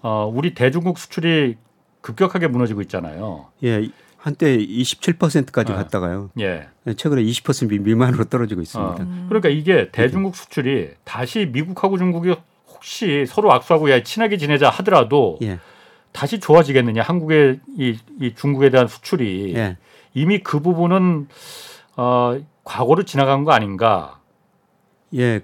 어, 우리 대중국 수출이 급격하게 무너지고 있잖아요. 예. 한때 이십칠 퍼센트까지 네. 갔다가요. 예. 최근에 이십 퍼센트 미만으로 떨어지고 있습니다. 어. 그러니까 이게 대중국 수출이 다시 미국하고 중국이 혹시 서로 악수하고 야 친하게 지내자 하더라도 예. 다시 좋아지겠느냐. 한국의 이, 이 중국에 대한 수출이 예. 이미 그 부분은 어, 과거로 지나간 거 아닌가. 예.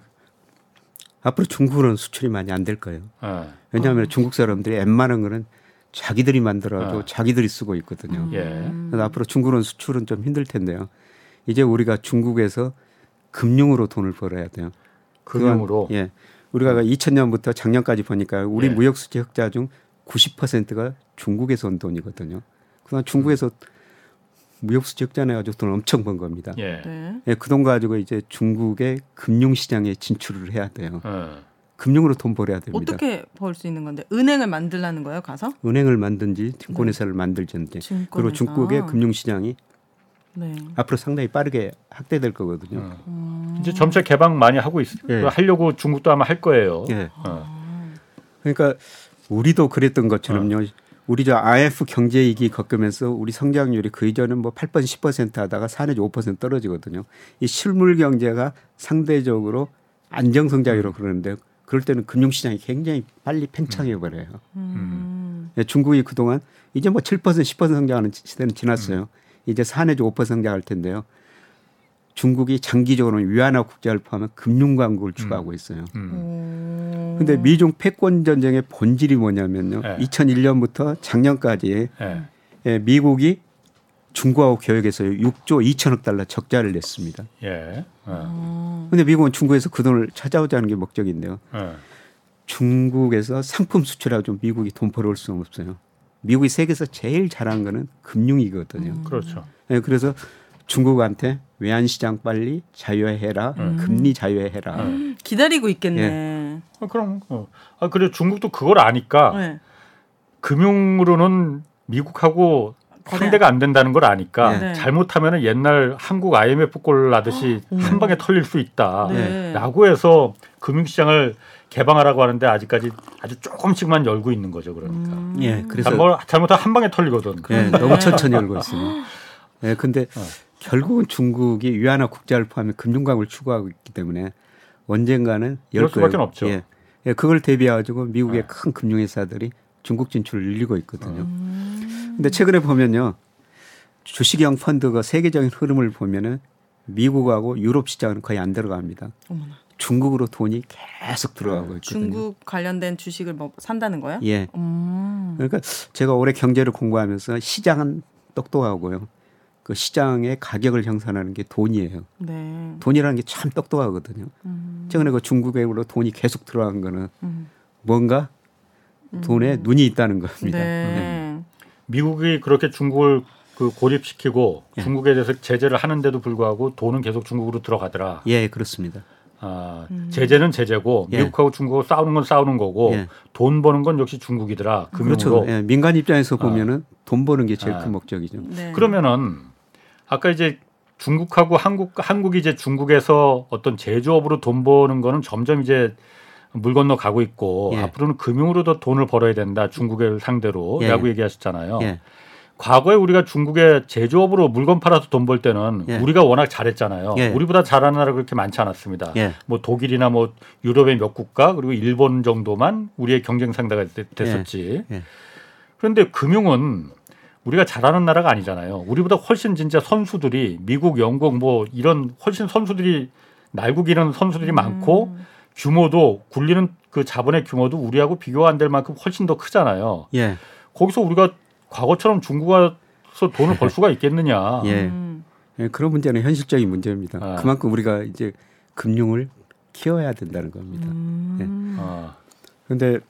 앞으로 중국은 수출이 많이 안 될 거예요. 예. 왜냐하면 음. 중국 사람들이 웬만한 거는 자기들이 만들어도 아. 자기들이 쓰고 있거든요. 예. 그래서 앞으로 중국은 수출은 좀 힘들 텐데요. 이제 우리가 중국에서 금융으로 돈을 벌어야 돼요. 금융으로? 그건, 예. 우리가 이천 년부터 작년까지 보니까 우리 예. 무역수지 흑자 중 구십 퍼센트가 중국에서 온 돈이거든요. 그동안 중국에서 무역수지 흑자 내가지고 돈을 엄청 번 겁니다. 예. 네. 예, 그 돈 가지고 이제 중국의 금융시장에 진출을 해야 돼요. 예. 금융으로 돈 벌어야 됩니다. 어떻게 벌 수 있는 건데? 은행을 만들라는 거예요, 가서? 은행을 만든지 증권회사를 네. 만들든지. 증권회사. 그리고 중국의 금융시장이 네. 앞으로 상당히 빠르게 확대될 거거든요. 어. 음. 이제 점차 개방 많이 하고 있, 네. 하려고 중국도 아마 할 거예요. 네. 어. 그러니까 우리도 그랬던 것처럼요. 어. 우리 저 아이엠에프 경제 위기 겪으면서 우리 성장률이 그 이전은 뭐 팔 퍼센트, 십 퍼센트 하다가 사 내지 오 퍼센트 떨어지거든요. 이 실물 경제가 상대적으로 안정성장이라고 그러는데 그럴 때는 금융시장이 굉장히 빨리 팽창해버려요. 음. 중국이 그동안 이제 뭐 칠 퍼센트, 십 퍼센트 성장하는 시대는 지났어요. 음. 이제 사 내지 오 퍼센트 성장할 텐데요. 중국이 장기적으로 위안화 국제화를 포함한 금융강국을 추구하고 있어요. 그런데 음. 음. 미중 패권전쟁의 본질이 뭐냐면요. 에. 이천일 년부터 작년까지 에. 미국이 중국하고 교역에서 육조 이천억 달러 적자를 냈습니다. 예. 그런데 예. 미국은 중국에서 그 돈을 찾아오자는 게 목적인데요. 예. 중국에서 상품 수출하고 좀 미국이 돈 벌어올 수는 없어요. 미국이 세계에서 제일 잘한 거는 금융이거든요. 음. 그렇죠. 네, 그래서 중국한테 외환시장 빨리 자유화해라, 음. 금리 자유화해라. 음. 기다리고 있겠네. 네. 아, 그럼 어. 아, 그래 중국도 그걸 아니까 네. 금융으로는 미국하고 상대가 안 된다는 걸 아니까 네. 잘못하면 옛날 한국 아이엠에프 꼴 나듯이 어? 한 방에 털릴 수 있다라고 네. 해서 금융시장을 개방하라고 하는데 아직까지 아주 조금씩만 열고 있는 거죠. 그러니까. 음. 예, 그래서 잘못하면 한 방에 털리거든. 예, 너무 천천히 열고 있어요. 예, 근데 어. 결국은 중국이 위안화 국제화를 포함해 금융강을 추구하고 있기 때문에 언젠가는 열 수밖에 없죠. 예, 예, 그걸 대비해가지고 미국의 네. 큰 금융회사들이 중국 진출을 늘리고 있거든요. 그런데 음. 최근에 보면요, 주식형 펀드가 세계적인 흐름을 보면은 미국하고 유럽 시장은 거의 안 들어갑니다. 어머나. 중국으로 돈이 계속 들어가고 있거든요. 중국 관련된 주식을 뭐 산다는 거예요? 예. 음. 그러니까 제가 올해 경제를 공부하면서 시장은 똑똑하고요. 그 시장의 가격을 형성하는 게 돈이에요. 네. 돈이라는 게 참 똑똑하거든요. 음. 최근에 그 중국으로 돈이 계속 들어간 거는 음. 뭔가 돈에 음. 눈이 있다는 겁니다. 네. 네. 미국이 그렇게 중국을 그 고립시키고 예. 중국에 대해서 제재를 하는데도 불구하고 돈은 계속 중국으로 들어가더라. 예, 그렇습니다. 아, 음. 제재는 제재고 예. 미국하고 중국하고 싸우는 건 싸우는 거고 예. 돈 버는 건 역시 중국이더라. 그렇죠. 예, 민간 입장에서 아. 보면은 돈 버는 게 제일 아. 큰 목적이죠. 네. 그러면은 아까 이제 중국하고 한국 한국이 이제 중국에서 어떤 제조업으로 돈 버는 거는 점점 이제 물 건너 가고 있고 예. 앞으로는 금융으로 더 돈을 벌어야 된다. 중국을 상대로라고 예. 얘기하셨잖아요. 예. 과거에 우리가 중국의 제조업으로 물건 팔아서 돈 벌 때는 예. 우리가 워낙 잘했잖아요. 예. 우리보다 잘하는 나라가 그렇게 많지 않았습니다. 예. 뭐 독일이나 뭐 유럽의 몇 국가 그리고 일본 정도만 우리의 경쟁 상대가 됐었지. 예. 예. 그런데 금융은 우리가 잘하는 나라가 아니잖아요. 우리보다 훨씬 진짜 선수들이 미국, 영국 뭐 이런 훨씬 선수들이 날고 이런 선수들이 음. 많고 규모도 굴리는 그 자본의 규모도 우리하고 비교가 안 될 만큼 훨씬 더 크잖아요. 예. 거기서 우리가 과거처럼 중국에서 돈을 벌 수가 있겠느냐. 예. 음. 예, 그런 문제는 현실적인 문제입니다. 아. 그만큼 우리가 이제 금융을 키워야 된다는 겁니다. 음. 예. 아. 그런데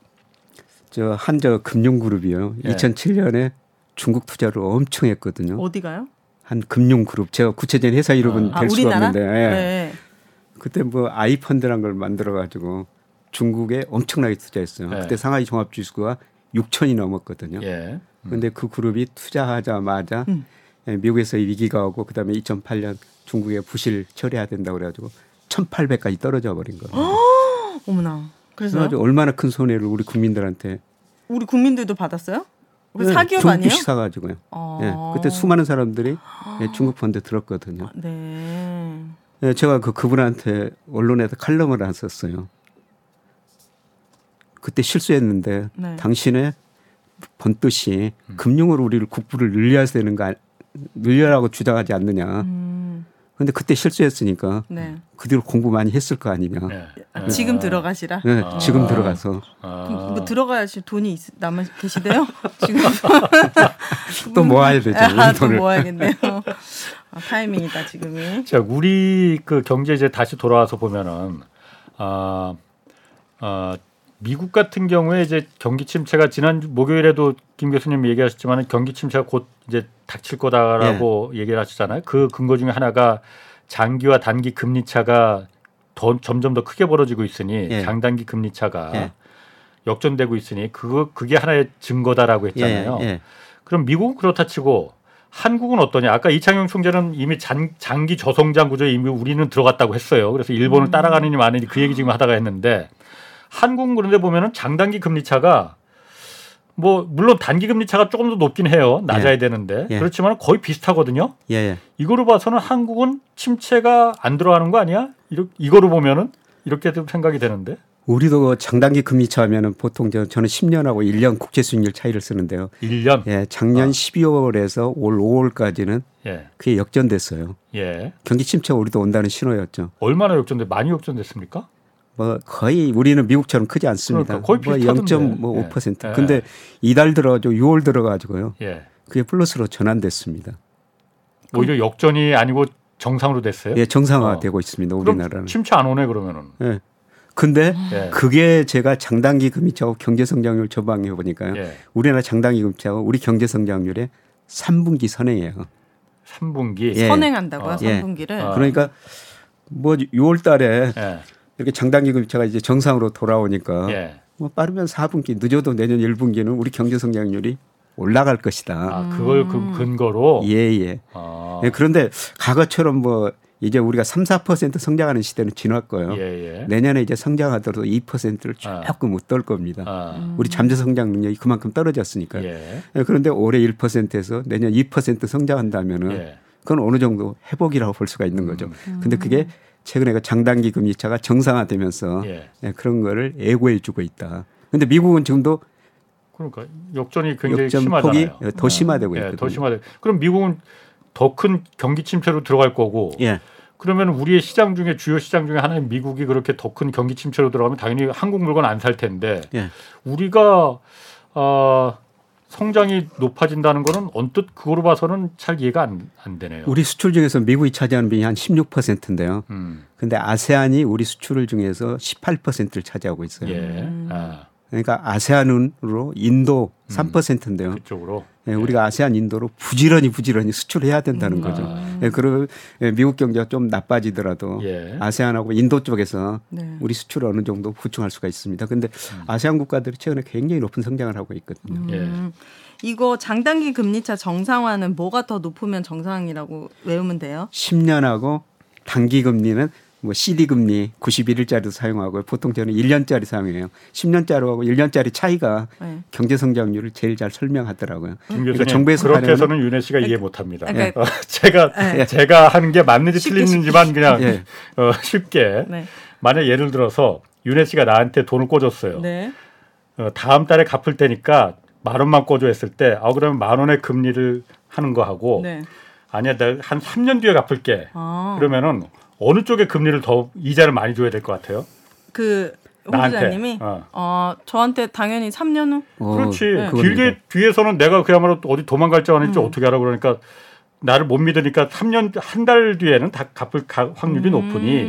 저 한 저 금융그룹이요. 예. 이천칠년에 중국 투자를 엄청 했거든요. 어디가요? 한 금융그룹. 제가 구체적인 회사 이름은 아. 될 아, 수가 없는데. 예. 네. 그때 뭐 아이펀드라는 걸 만들어가지고 중국에 엄청나게 투자했어요. 예. 그때 상하이 종합지수가 육천이 넘었거든요. 예. 근데 그 그룹이 투자하자마자 음. 미국에서 위기가 오고 그다음에 이천팔년 중국의 부실 처리해야 된다고 그래가지고 천팔백까지 떨어져 버린 거예요. 어! 어머나. 그래서 얼마나 큰 손해를 우리 국민들한테. 우리 국민들도 받았어요? 우리 네, 사기업 중국 아니에요? 중국 사가지고요. 아. 네, 그때 수많은 사람들이 아. 네, 중국 펀드 들었거든요. 아, 네. 네, 제가 그 그분한테 언론에서 칼럼을 안 썼어요. 그때 실수했는데 네. 당신의 번뜻이 음. 금융으로 우리를 국부를 늘려야 되는 거 늘려라고 주장하지 않느냐. 그런데 음. 그때 실수했으니까 네. 그 뒤로 공부 많이 했을 거 아니냐. 네. 네. 지금 아. 들어가시라. 네, 아. 지금 들어가서. 아. 그럼 뭐 들어가야지 돈이 있, 남아 계시대요. 지금 또 모아야 되죠. 아, 또 모아야겠네요. 아, 타이밍이다 지금이. 자, 우리 그 경제 이제 다시 돌아와서 보면은 아, 아. 미국 같은 경우에 이제 경기 침체가 지난 목요일에도 김 교수님 얘기하셨지만 경기 침체가 곧 이제 닥칠 거다라고 예. 얘기를 하시잖아요. 그 근거 중에 하나가 장기와 단기 금리 차가 더, 점점 더 크게 벌어지고 있으니 예. 장단기 금리 차가 예. 역전되고 있으니 그거 그게 하나의 증거다라고 했잖아요. 예. 예. 그럼 미국은 그렇다 치고 한국은 어떠냐? 아까 이창용 총재는 이미 장, 장기 저성장 구조에 이미 우리는 들어갔다고 했어요. 그래서 일본을 음. 따라가느니 마느니 그 얘기 지금 하다가 했는데. 한국은 그런데 보면은 장단기 금리 차가 뭐 물론 단기 금리 차가 조금 더 높긴 해요. 낮아야 예. 되는데 예. 그렇지만 거의 비슷하거든요. 예. 이거로 봐서는 한국은 침체가 안 들어가는 거 아니야? 이렇게 이거로 보면은 이렇게도 생각이 되는데. 우리도 장단기 금리 차면은 보통 저, 저는 십년하고 일년 국채 수익률 차이를 쓰는데요. 일년. 예, 작년 어. 십이월에서 올 오월까지는 예. 그게 역전됐어요. 예. 경기 침체가 우리도 온다는 신호였죠. 얼마나 역전돼? 많이 역전됐습니까? 뭐 거의 우리는 미국처럼 크지 않습니다. 그러니까 거의 비슷하던데. 뭐 영점오 퍼센트. 예. 근데 이달 들어가지고 유월 들어가지고요. 예. 그게 플러스로 전환됐습니다. 오히려 역전이 아니고 정상으로 됐어요? 예, 정상화되고 어. 있습니다. 우리나라는. 침체 안 오네 그러면은. 예. 근데 예. 그게 제가 장단기 금리차하고 경제 성장률 전망해 보니까요. 예. 우리나라 장단기 금리차하고 우리 경제 성장률의 삼 분기 선행이에요. 삼 분기 예. 선행한다고요? 어. 삼 분기를. 어. 그러니까 뭐 유월 달에 예. 이렇게 장단기 금리차가 이제 정상으로 돌아오니까 예. 뭐 빠르면 사 분기 늦어도 내년 일 분기는 우리 경제 성장률이 올라갈 것이다. 아, 그걸 그 근거로? 예예. 예. 아. 예, 그런데 과거처럼 뭐 이제 우리가 삼, 사 퍼센트 성장하는 시대는 지났고요. 예, 예. 내년에 이제 성장하더라도 이 퍼센트를 조금 웃돌 아. 겁니다. 아. 우리 잠재 성장 능력이 그만큼 떨어졌으니까요. 예. 예, 그런데 올해 일 퍼센트에서 내년 이 퍼센트 성장한다면은 예. 그건 어느 정도 회복이라고 볼 수가 있는 거죠. 음. 근데 그게 최근에 그 장단기 금리차가 정상화되면서 예. 예, 그런 거를 예고해 주고 있다. 그런데 미국은 지금도 그러니까 역전이 굉장히 역전 심하잖아요. 폭이 더 심화되고 네. 있거든요. 네, 더 심화되고. 그럼 미국은 더 큰 경기 침체로 들어갈 거고. 예. 그러면 우리의 시장 중에 주요 시장 중에 하나인 미국이 그렇게 더 큰 경기 침체로 들어가면 당연히 한국 물건 안 살 텐데. 예. 우리가 어, 성장이 높아진다는 거는 언뜻 그거로 봐서는 잘 이해가 안, 안 되네요. 우리 수출 중에서 미국이 차지하는 비율이 한 십육 퍼센트인데요. 그런데 음. 아세안이 우리 수출을 중에서 십팔 퍼센트를 차지하고 있어요. 예. 아. 그러니까 아세안으로 인도 삼 퍼센트인데요. 그쪽으로. 예, 우리가 아세안 인도로 부지런히 부지런히 수출해야 된다는 거죠. 아. 예, 그리고 미국 경제가 좀 나빠지더라도 예. 아세안하고 인도 쪽에서 네. 우리 수출을 어느 정도 보충할 수가 있습니다. 그런데 음. 아세안 국가들이 최근에 굉장히 높은 성장을 하고 있거든요. 음. 예. 이거 장단기 금리차 정상화는 뭐가 더 높으면 정상이라고 외우면 돼요? 십 년하고 단기 금리는 뭐 씨디 금리 구십일 일짜리도 사용하고 보통 저는 일 년짜리 사용해요. 십 년짜리하고 일 년짜리 차이가 네. 경제 성장률을 제일 잘 설명하더라고요. 김 교수님, 그러니까 그렇게 해서는 윤혜 씨가 그러니까, 이해 못합니다. 그러니까, 어, 제가 네. 제가 하는 게 맞는지 쉽게, 틀리는지만 쉽게, 그냥 네. 어, 쉽게 네. 만약 예를 들어서 윤혜 씨가 나한테 돈을 꿔줬어요. 네. 어, 다음 달에 갚을 테니까 만 원만 꿔줘 했을 때 아, 그러면 만 원의 금리를 하는 거 하고 네. 아니야 나 한 삼 년 뒤에 갚을게. 아. 그러면은 어느 쪽에 금리를 더 이자를 많이 줘야 될 것 같아요? 그 홍 기자님이 어. 어, 저한테 당연히 삼 년 후. 어, 그렇지. 네. 길게 뒤에서는 내가 그야말로 어디 도망갈 줄 아는지 음. 어떻게 하라고 그러니까 나를 못 믿으니까 삼 년 한 달 뒤에는 다 갚을 확률이 음. 높으니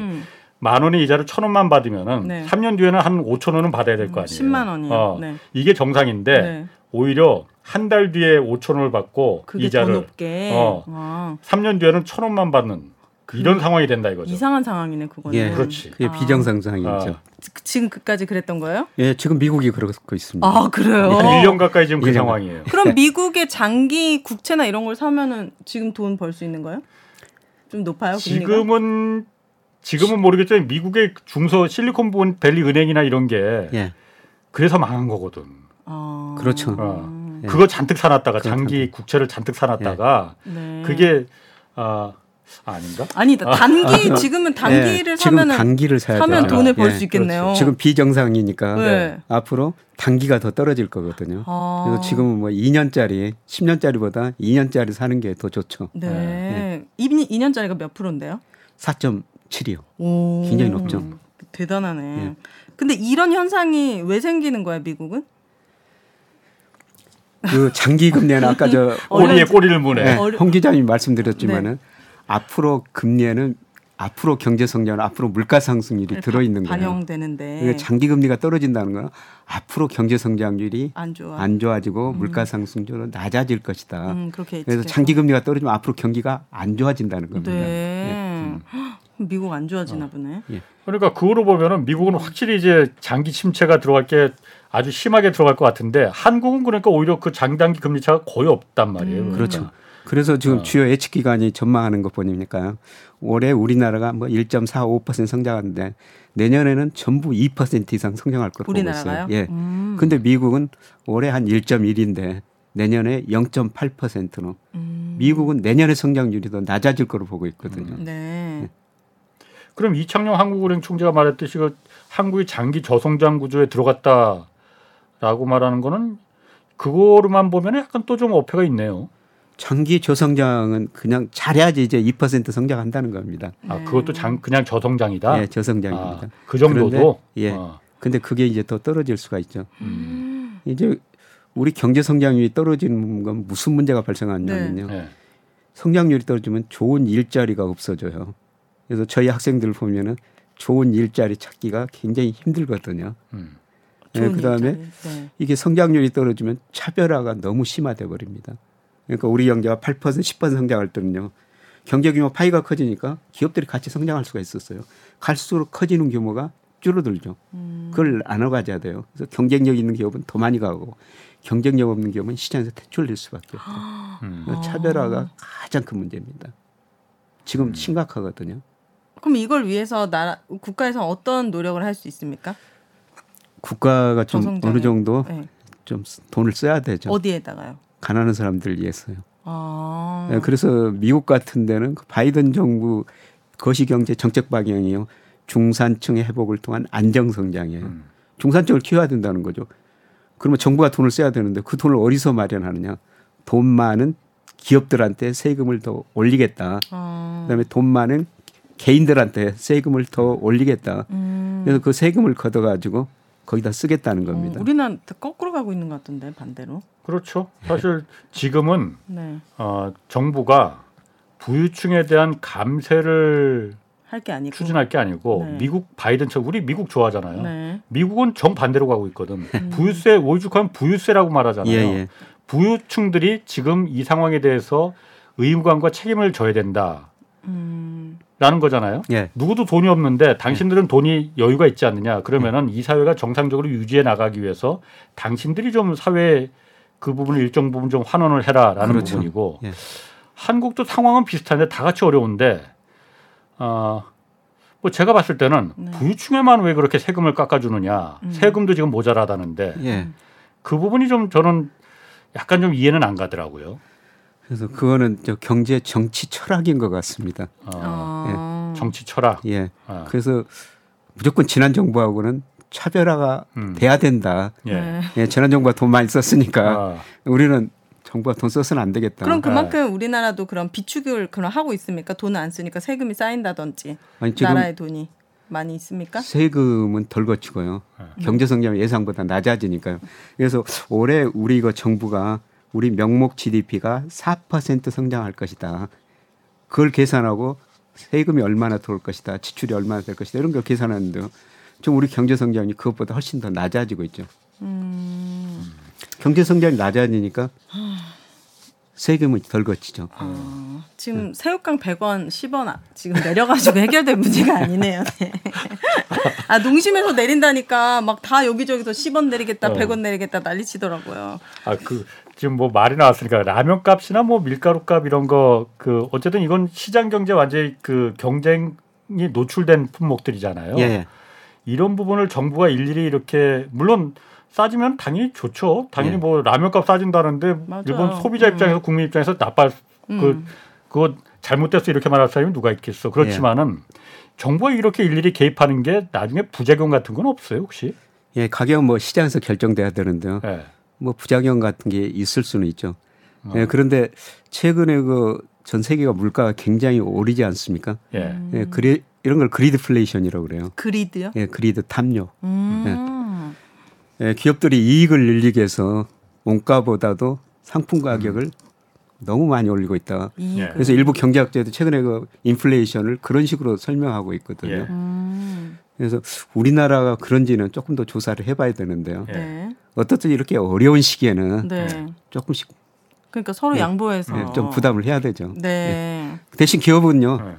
만 원의 이자를 천 원만 받으면은 네. 삼 년 뒤에는 한 오천 원은 받아야 될 거 아니에요. 십만 원이요. 어, 네. 이게 정상인데 네. 오히려 한 달 뒤에 오천 원을 받고 그게 이자를 더 높게. 어, 삼 년 뒤에는 천 원만 받는. 이런 상황이 된다 이거죠. 이상한 상황이네 그거는. 예, 그렇지. 그게 아. 비정상 상황이죠. 아. 지금 그까지 그랬던 거예요? 예, 지금 미국이 그러고 있습니다. 아, 그래요? 일 년 가까이 지금 그 상황이에요. 그럼 미국의 장기 국채나 이런 걸 사면은 지금 돈 벌 수 있는 거예요? 좀 높아요? 금리가? 지금은 지금은 모르겠지만 미국의 중소 실리콘 밸리 은행이나 이런 게 예. 그래서 망한 거거든. 아. 그렇죠. 어. 예. 그거 잔뜩 사놨다가 그렇구나. 장기 국채를 잔뜩 사놨다가 예. 네. 그게 아. 아닌가? 아니다. 단기 아, 지금은 단기를 네, 사면은 단기를 사야 사면 돼요. 돈을 벌 수 네, 있겠네요. 그렇지. 지금 비정상이니까 네. 앞으로 단기가 더 떨어질 거거든요. 아. 그래서 지금은 뭐 이 년짜리, 십 년짜리보다 이 년짜리 사는 게 더 좋죠. 네. 네. 이 년짜리가 몇 프로인데요? 사 점 칠이요. 오. 굉장히 높죠. 대단하네. 네. 근데 이런 현상이 왜 생기는 거야, 미국은? 그 장기 금리는 아까 저 꼬리에 꼬리를 무네. 네, 홍 기자님이 말씀드렸지만은 네. 앞으로 금리에는 앞으로 경제 성장은 앞으로 물가 상승률이 들어 있는 거예요. 반영되는데 그러니까 장기 금리가 떨어진다는 건 앞으로 경제 성장률이 안, 좋아. 안 좋아지고 음. 물가 상승률은 낮아질 것이다. 음, 그렇게 그래서 장기 금리가 떨어지면 앞으로 경기가 안 좋아진다는 겁니다. 네. 네. 음. 미국 안 좋아지나 어. 보네. 예. 그러니까 그거로 보면은 미국은 확실히 이제 장기 침체가 들어갈 게 아주 심하게 들어갈 것 같은데 한국은 그러니까 오히려 그 장단기 금리 차가 거의 없단 말이에요. 음. 그렇죠. 그러니까. 그래서 지금 어. 주요 예측기관이 전망하는 것 보니까 올해 우리나라가 뭐 일 점 사오 퍼센트 성장하는데 내년에는 전부 이 퍼센트 이상 성장할 것으로 보고 있어요. 예. 음. 근데 미국은 올해 한 일 점 일인데 내년에 영 점 팔 퍼센트로 음. 미국은 내년에 성장률이 더 낮아질 것으로 보고 있거든요. 음. 네. 예. 그럼 이창용 한국은행 총재가 말했듯이 그 한국이 장기 저성장 구조에 들어갔다라고 말하는 거는 그거로만 보면 약간 또 좀 어폐가 있네요. 장기 저성장은 그냥 잘해야지 이제 이 퍼센트 성장한다는 겁니다. 아, 그것도 장, 그냥 저성장이다? 네, 저성장입니다. 아, 그 정도도? 그런데, 예. 아. 근데 그게 이제 더 떨어질 수가 있죠. 음. 이제 우리 경제 성장률이 떨어지는 건 무슨 문제가 발생하냐면요. 네. 성장률이 떨어지면 좋은 일자리가 없어져요. 그래서 저희 학생들 보면은 좋은 일자리 찾기가 굉장히 힘들거든요. 음. 네, 그다음에 네. 이게 성장률이 떨어지면 차별화가 너무 심화돼 버립니다. 그러니까 우리 경제가 팔 퍼센트, 십 퍼센트 성장할 때는요. 경제 규모 파이가 커지니까 기업들이 같이 성장할 수가 있었어요. 갈수록 커지는 규모가 줄어들죠. 음. 그걸 나눠 가져야 돼요. 그래서 경쟁력 있는 기업은 더 많이 가고 경쟁력 없는 기업은 시장에서 퇴출될 수밖에 없죠. 음. 차별화가 가장 큰 문제입니다. 지금 음. 심각하거든요. 그럼 이걸 위해서 나라 국가에서 어떤 노력을 할 수 있습니까? 국가가 좀 저성장에, 어느 정도 네. 좀 돈을 써야 되죠. 어디에다가요? 가난한 사람들 위해서요. 아. 네, 그래서 미국 같은 데는 바이든 정부 거시경제 정책 방향이요. 중산층의 회복을 통한 안정성장이에요. 음. 중산층을 키워야 된다는 거죠. 그러면 정부가 돈을 써야 되는데 그 돈을 어디서 마련하느냐. 돈 많은 기업들한테 세금을 더 올리겠다. 아. 그다음에 돈 많은 개인들한테 세금을 더 올리겠다. 음. 그래서 그 세금을 걷어가지고 거기다 쓰겠다는 겁니다. 어, 우리는 거꾸로 가고 있는 것 같은데 반대로. 그렇죠. 사실 지금은 네. 어, 정부가 부유층에 대한 감세를 할 게 아니고 추진할 게 아니고 네. 미국 바이든 쪽 우리 미국 좋아하잖아요. 네. 미국은 정반대로 가고 있거든. 음. 부유세 오죽하면 부유세라고 말하잖아요. 예, 예. 부유층들이 지금 이 상황에 대해서 의무감과 책임을 져야 된다. 음. 라는 거잖아요. 예. 누구도 돈이 없는데 당신들은 돈이 여유가 있지 않느냐. 그러면은 예. 이 사회가 정상적으로 유지해 나가기 위해서 당신들이 좀 사회에 그 부분을 일정 부분 좀 환원을 해라라는 그렇죠. 부분이고 예. 한국도 상황은 비슷한데 다 같이 어려운데 어, 뭐 제가 봤을 때는 네. 부유층에만 왜 그렇게 세금을 깎아주느냐. 음. 세금도 지금 모자라다는데 예. 그 부분이 좀 저는 약간 좀 이해는 안 가더라고요. 그래서 그거는 저 경제 정치 철학인 것 같습니다. 아. 예. 정치 철학. 예. 아. 그래서 무조건 지난 정부하고는 차별화가 음. 돼야 된다. 예. 예. 지난 정부가 돈 많이 썼으니까 아. 우리는 정부가 돈 써서는 안 되겠다. 그럼 그만큼 예. 우리나라도 그런 비축을 그런 하고 있습니까? 돈을 안 쓰니까 세금이 쌓인다든지. 아니, 나라의 돈이 많이 있습니까? 세금은 덜 거치고요. 예. 경제 성장이 예상보다 낮아지니까요. 그래서 올해 우리 이거 정부가 우리 명목 지디피가 사 퍼센트 성장할 것이다. 그걸 계산하고 세금이 얼마나 들어올 것이다. 지출이 얼마나 될 것이다. 이런 걸 계산하는데 지금 우리 경제성장이 그것보다 훨씬 더 낮아지고 있죠. 음. 경제성장이 낮아지니까 세금은 덜 거치죠. 어, 지금 네. 새우깡 백 원, 십 원 지금 내려가지고 해결될 문제가 아니네요. 네. 아 농심에서 내린다니까 막 다 여기저기서 십 원 내리겠다, 어. 백 원 내리겠다 난리치더라고요. 아 그 지금 뭐 말이 나왔으니까 라면 값이나 뭐 밀가루 값 이런 거 그 어쨌든 이건 시장 경제 완전히 그 경쟁이 노출된 품목들이잖아요. 예. 이런 부분을 정부가 일일이 이렇게 물론 싸지면 당연히 좋죠. 당연히 예. 뭐 라면값 싸진다는데 맞아요. 일본 소비자 입장에서 음. 국민 입장에서 나빠 음. 그 그거 잘못됐어 이렇게 말할 사람이 누가 있겠어. 그렇지만은 예. 정부가 이렇게 일일이 개입하는 게 나중에 부작용 같은 건 없어요 혹시? 예, 가격은 뭐 시장에서 결정돼야 되는데요. 예. 뭐 부작용 같은 게 있을 수는 있죠. 어. 예, 그런데 최근에 그 전 세계가 물가가 굉장히 오르지 않습니까? 예. 예, 그리 이런 걸 그리드플레이션이라고 그래요. 그리드요? 예, 그리드 탐욕. 음. 예. 예, 기업들이 이익을 늘리기 위해서 원가보다도 상품 가격을 음. 너무 많이 올리고 있다. 예. 그래서 일부 경제학자도 최근에 그 인플레이션을 그런 식으로 설명하고 있거든요. 예. 음. 그래서 우리나라가 그런지는 조금 더 조사를 해봐야 되는데요. 예. 어떻든 이렇게 어려운 시기에는 네. 조금씩 그러니까 서로 예, 양보해서 예, 좀 부담을 해야 되죠. 네. 예. 대신 기업은요, 네.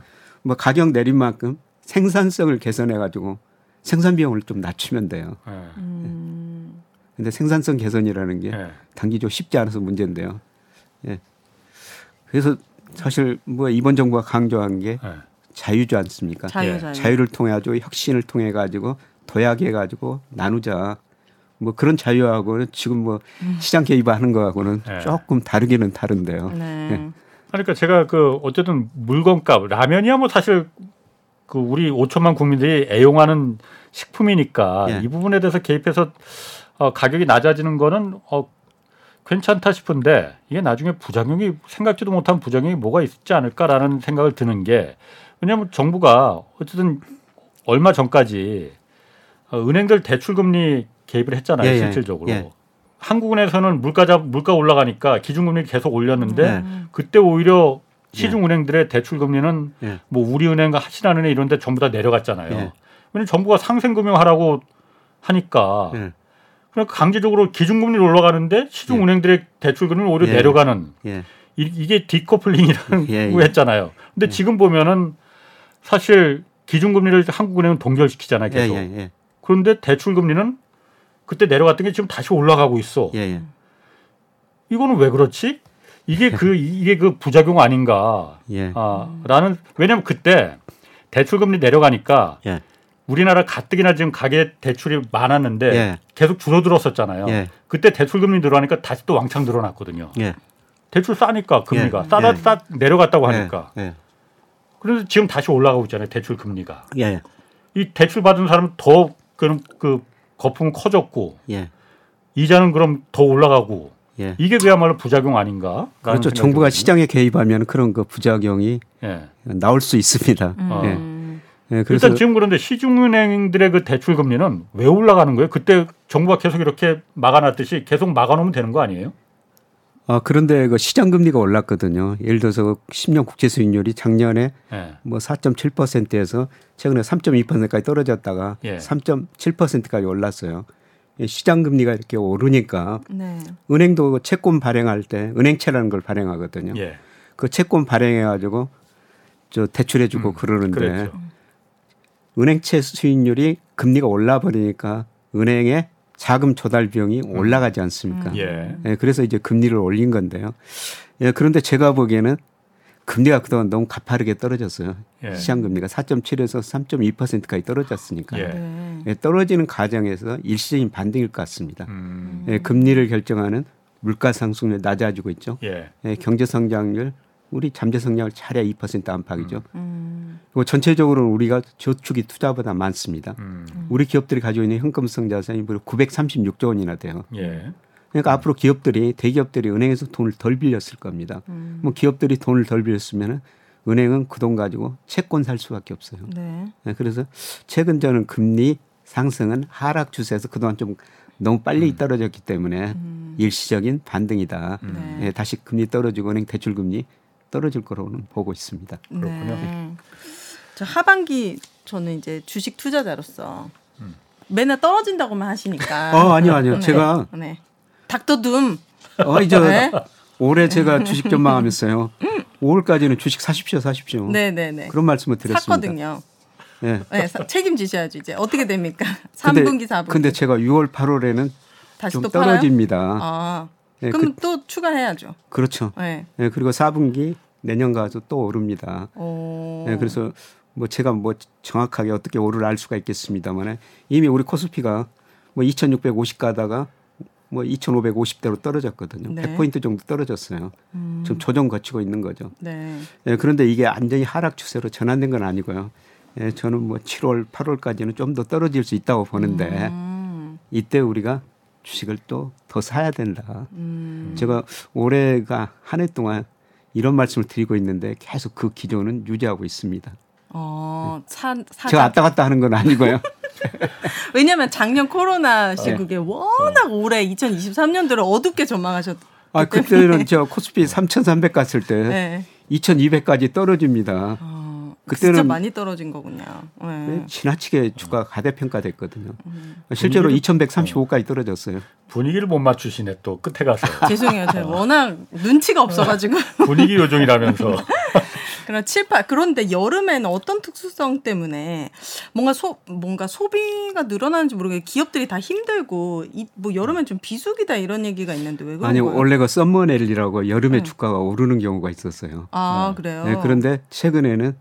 뭐 가격 내린 만큼 생산성을 개선해 가지고 생산 비용을 좀 낮추면 돼요. 네. 음. 근데 생산성 개선이라는 게 예. 단기적으로 쉽지 않아서 문제인데요. 예. 그래서 사실 뭐 이번 정부가 강조한 게 예. 자유지 않습니까? 자유, 예. 자유. 자유를 통해 가지고 혁신을 통해 가지고 도약해 가지고 나누자. 뭐 그런 자유하고는 지금 뭐 음. 시장 개입하는 거하고는 예. 조금 다르기는 다른데요. 네. 예. 그러니까 제가 그 어쨌든 물건값 라면이야 뭐 사실 그 우리 오천만 국민들이 애용하는 식품이니까 예. 이 부분에 대해서 개입해서 어, 가격이 낮아지는 거는 어, 괜찮다 싶은데 이게 나중에 부작용이 생각지도 못한 부작용이 뭐가 있지 않을까라는 생각을 드는 게 왜냐하면 정부가 어쨌든 얼마 전까지 어, 은행들 대출금리 개입을 했잖아요. 예, 실질적으로. 예. 한국은행에서는 물가자 물가 올라가니까 기준금리 계속 올렸는데 음. 그때 오히려 시중은행들의 대출금리는 예. 뭐 우리은행과 하신한은행 이런 데 전부 다 내려갔잖아요. 예. 왜냐하면 정부가 상생금융하라고 하니까 예. 그러니까 강제적으로 기준금리를 올라가는데 시중은행들의 예. 대출금리는 오히려 예. 내려가는 예. 이, 이게 디커플링이라고 예. 했잖아요. 근데 예. 지금 보면은 사실 기준금리를 한국은행은 동결시키잖아요. 계속. 예. 예. 그런데 대출금리는 그때 내려갔던 게 지금 다시 올라가고 있어. 예. 이거는 왜 그렇지? 이게 그 이게 그 부작용 아닌가? 예. 아, 라는 왜냐면 그때 대출금리 내려가니까 예. 우리나라 가뜩이나 지금 가계 대출이 많았는데 예. 계속 줄어들었었잖아요. 예. 그때 대출금리 늘어나니까 다시 또 왕창 늘어났거든요. 예. 대출 싸니까 금리가 예. 싸다 예. 싸 내려갔다고 하니까. 예. 예. 그래서 지금 다시 올라가고 있잖아요. 대출금리가. 예. 이 대출 받은 사람은 더 그럼 그 거품은 커졌고 예. 이자는 그럼 더 올라가고. 예. 이게 그야말로 부작용 아닌가? 그렇죠. 정부가 들거든요. 시장에 개입하면 그런 그 부작용이 예. 나올 수 있습니다. 음. 예. 예. 그래서 일단 지금 그런데 시중은행들의 그 대출 금리는 왜 올라가는 거예요? 그때 정부가 계속 이렇게 막아놨듯이 계속 막아놓으면 되는 거 아니에요? 아 그런데 그 시장 금리가 올랐거든요. 예를 들어서 십 년 국채 수익률이 작년에 예. 뭐 사 점 칠 퍼센트에서 최근에 삼 점 이 퍼센트까지 떨어졌다가 예. 삼 점 칠 퍼센트까지 올랐어요. 시장 금리가 이렇게 오르니까 네. 은행도 채권 발행할 때 은행채라는 걸 발행하거든요. 예. 그 채권 발행해가지고 저 대출해주고 음, 그러는데 그랬죠. 은행채 수익률이 금리가 올라버리니까 은행의 자금 조달 비용이 음. 올라가지 않습니까? 음. 예. 예, 그래서 이제 금리를 올린 건데요. 예, 그런데 제가 보기에는 금리가 그동안 너무 가파르게 떨어졌어요. 예. 시장 금리가 사 점 칠에서 삼 점 이 퍼센트까지 떨어졌으니까 예. 예, 떨어지는 과정에서 일시적인 반등일 것 같습니다. 음. 예, 금리를 결정하는 물가 상승률 낮아지고 있죠. 예. 예, 경제 성장률 우리 잠재 성장률 차례 이 퍼센트 안팎이죠. 음. 그리고 전체적으로 우리가 저축이 투자보다 많습니다. 음. 우리 기업들이 가지고 있는 현금성 자산이 무려 구백삼십육 조 원이나 돼요. 예. 그러니까 음. 앞으로 기업들이 대기업들이 은행에서 돈을 덜 빌렸을 겁니다. 음. 뭐 기업들이 돈을 덜 빌렸으면 은행은 그 돈 가지고 채권 살 수밖에 없어요. 네. 네, 그래서 최근 저는 금리 상승은 하락 추세에서 그동안 좀 너무 빨리 음. 떨어졌기 때문에 음. 일시적인 반등이다. 음. 네, 다시 금리 떨어지고 은행 대출 금리 떨어질 거로는 보고 있습니다. 네. 그렇군요. 네. 저 하반기 저는 이제 주식 투자자로서 음. 맨날 떨어진다고만 하시니까. 어 아니요 아니요 네. 제가. 네. 닥터둠. 어, 이제 네? 올해 제가 주식 전망하면서요. 음. 오월까지는 주식 사십시오, 사십시오. 네네네. 그런 말씀을 드렸습니다. 샀거든요. 네. 네 사, 책임지셔야죠. 이제 어떻게 됩니까? 삼 분기, 사 분기. 근데 제가 유월, 팔월에는 다시 좀 또 떨어집니다. 아, 네, 그럼 그, 또 추가해야죠. 그렇죠. 네. 네. 그리고 사 분기 내년 가서 또 오릅니다. 오. 네, 그래서 뭐 제가 뭐 정확하게 어떻게 오를 알 수가 있겠습니다만 이미 우리 코스피가 뭐 이천육백오십 가다가 뭐 이천오백오십 대로 떨어졌거든요. 네. 백 포인트 정도 떨어졌어요. 음. 지금 조정 거치고 있는 거죠. 네. 예, 그런데 이게 완전히 하락 추세로 전환된 건 아니고요. 예, 저는 뭐 칠월, 팔월까지는 좀 더 떨어질 수 있다고 보는데 음. 이때 우리가 주식을 또 더 사야 된다. 음. 제가 올해가 한 해 동안 이런 말씀을 드리고 있는데 계속 그 기조는 유지하고 있습니다. 어, 사, 사, 제가 왔다 갔다 하는 건 아니고요. 왜냐하면 작년 코로나 시국에 네. 워낙 올해 이천이십삼 년도를 어둡게 전망하셨기 아, 때문에 그때는 저 코스피 삼천삼백 갔을 때 네. 이천이백까지 떨어집니다. 어, 그때는 진짜 많이 떨어진 거군요. 네. 지나치게 주가 가대평가됐거든요. 음. 실제로 분위기를, 이천백삼십오까지 떨어졌어요. 분위기를 못 맞추시네 또 끝에 가서. 죄송해요. 제가 워낙 눈치가 없어가지고. 분위기 요정이라면서. 그런 칠팔 그런데 여름에는 어떤 특수성 때문에 뭔가 소 뭔가 소비가 늘어나는지 모르겠는데 기업들이 다 힘들고 이, 뭐 여름엔 좀 비수기다 이런 얘기가 있는데 왜 그런 아니, 거예요? 아니 원래 그 썸머넬이라고 여름에 네. 주가가 오르는 경우가 있었어요. 아 네. 그래요? 네, 그런데 최근에는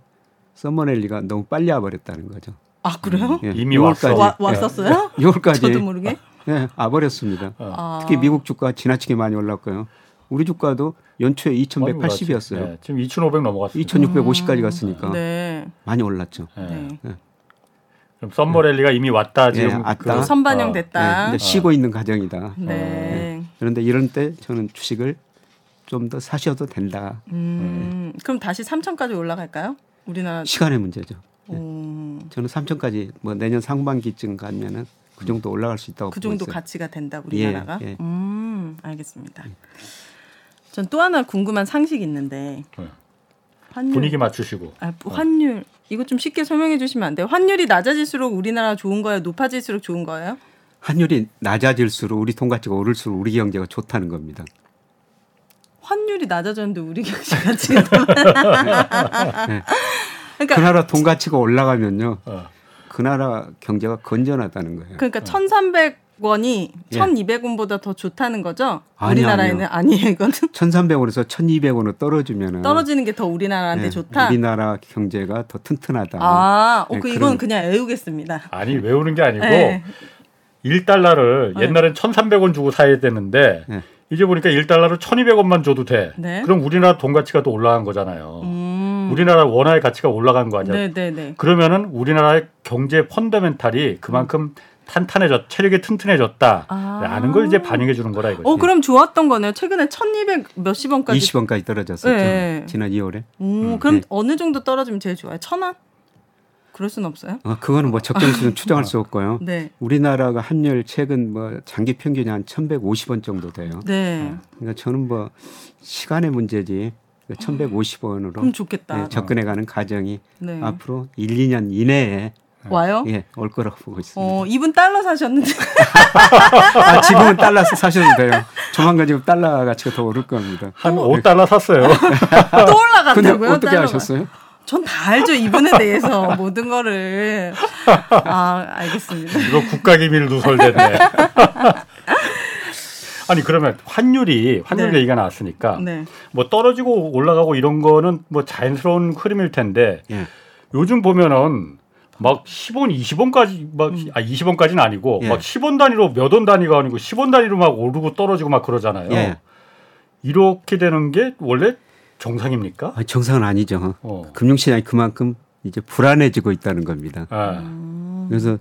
썸머넬리가 너무 빨리 와버렸다는 거죠. 아 그래요? 네, 이미 왔어. 와, 왔었어요? 네, 유월까지 저도 모르게? 네, 와버렸습니다. 아. 특히 미국 주가 지나치게 많이 올랐고요. 우리 주가도 연초에 이천백팔십이었어요. 네, 지금 이천오백 넘어갔어요. 이천육백오십까지 갔으니까 음, 네. 많이 올랐죠. 네. 네. 그럼 썸머랠리가 네. 이미 왔다 지금 네, 그 선반영됐다. 네, 이제 쉬고 어. 있는 과정이다. 네. 네. 그런데 이런 때 저는 주식을 좀 더 사셔도 된다. 음, 네. 그럼 다시 삼천까지 올라갈까요? 우리나라 시간의 문제죠. 네. 저는 삼천까지 뭐 내년 상반기쯤 가면은 그 정도 올라갈 수 있다고. 그 정도 있어요. 가치가 된다 우리나라가. 예, 예. 음, 알겠습니다. 예. 전 또 하나 궁금한 상식이 있는데 환율. 분위기 맞추시고. 아, 환율. 이거 좀 쉽게 설명해 주시면 안 돼요? 환율이 낮아질수록 우리나라 좋은 거예요? 높아질수록 좋은 거예요? 환율이 낮아질수록 우리 통가치가 오를수록 우리 경제가 좋다는 겁니다. 환율이 낮아졌는데 우리 경제가 지금. 네. 그러니까 그 나라 돈 가치가 올라가면요. 어. 그 나라 경제가 건전하다는 거예요. 그러니까 어. 천삼백 원이 예. 천이백 원보다 더 좋다는 거죠? 아니, 우리나라에는 아니에요. 아니, 이건 천삼백 원에서 천이백 원으로 떨어지면은 떨어지는 게 더 우리나라한테 예. 좋다. 우리나라 경제가 더 튼튼하다. 아, 예, 어, 그 이건 그냥 외우겠습니다. 아니, 외우는 게 아니고 예. 일 달러를 예. 옛날엔 천삼백 원 주고 사야 되는데 예. 이제 보니까 일 달러로 천이백 원만 줘도 돼. 네. 그럼 우리나라 돈 가치가 또 올라간 거잖아요. 음. 우리나라 원화의 가치가 올라간 거 아니야. 네네네. 그러면은 우리나라의 경제 펀더멘탈이 그만큼 탄탄해졌, 체력이 튼튼해졌다. 라는 아. 걸 이제 반영해 주는 거라 이거지. 어, 그럼 좋았던 거네요. 최근에 천이백 몇십 원까지. 이십 원까지 떨어졌었죠. 네. 지난 이월에. 음, 그럼 네. 어느 정도 떨어지면 제일 좋아요? 천 원? 그럴 수는 없어요? 아, 그거는 뭐 적정수는 추정할 수 없고요. 네. 우리나라가 환율 최근 뭐 장기 평균이 한 천백오십 원 정도 돼요. 네. 그러니까 저는 뭐 시간의 문제지 천백오십 원으로 그럼 좋겠다. 예, 접근해가는 과정이 네. 앞으로 일, 이 년 이내에 와요? 예, 올 거라고 보고 있습니다. 어, 이분 달러 사셨는데. 아, 지금은 달러 사셔도 돼요. 조만간 지금 달러 가치가 더 오를 겁니다. 한 오 달러 샀어요. 또 올라갔다고요? 근데 어떻게 달러가. 아셨어요? 전 다 알죠. 이분에 대해서 모든 거를. 아, 알겠습니다. 이거 국가기밀 누설됐네. 아니, 그러면 환율이, 환율 네. 얘기가 나왔으니까 네. 뭐 떨어지고 올라가고 이런 거는 뭐 자연스러운 흐름일 텐데 예. 요즘 보면은 막 십 원, 이십 원까지 막 음. 아, 이십 원까지는 아니고 예. 막 십 원 단위로 몇 원 단위가 아니고 십 원 단위로 막 오르고 떨어지고 막 그러잖아요. 예. 이렇게 되는 게 원래 정상입니까? 아, 정상은 아니죠. 어. 금융시장이 그만큼 이제 불안해지고 있다는 겁니다. 아. 그래서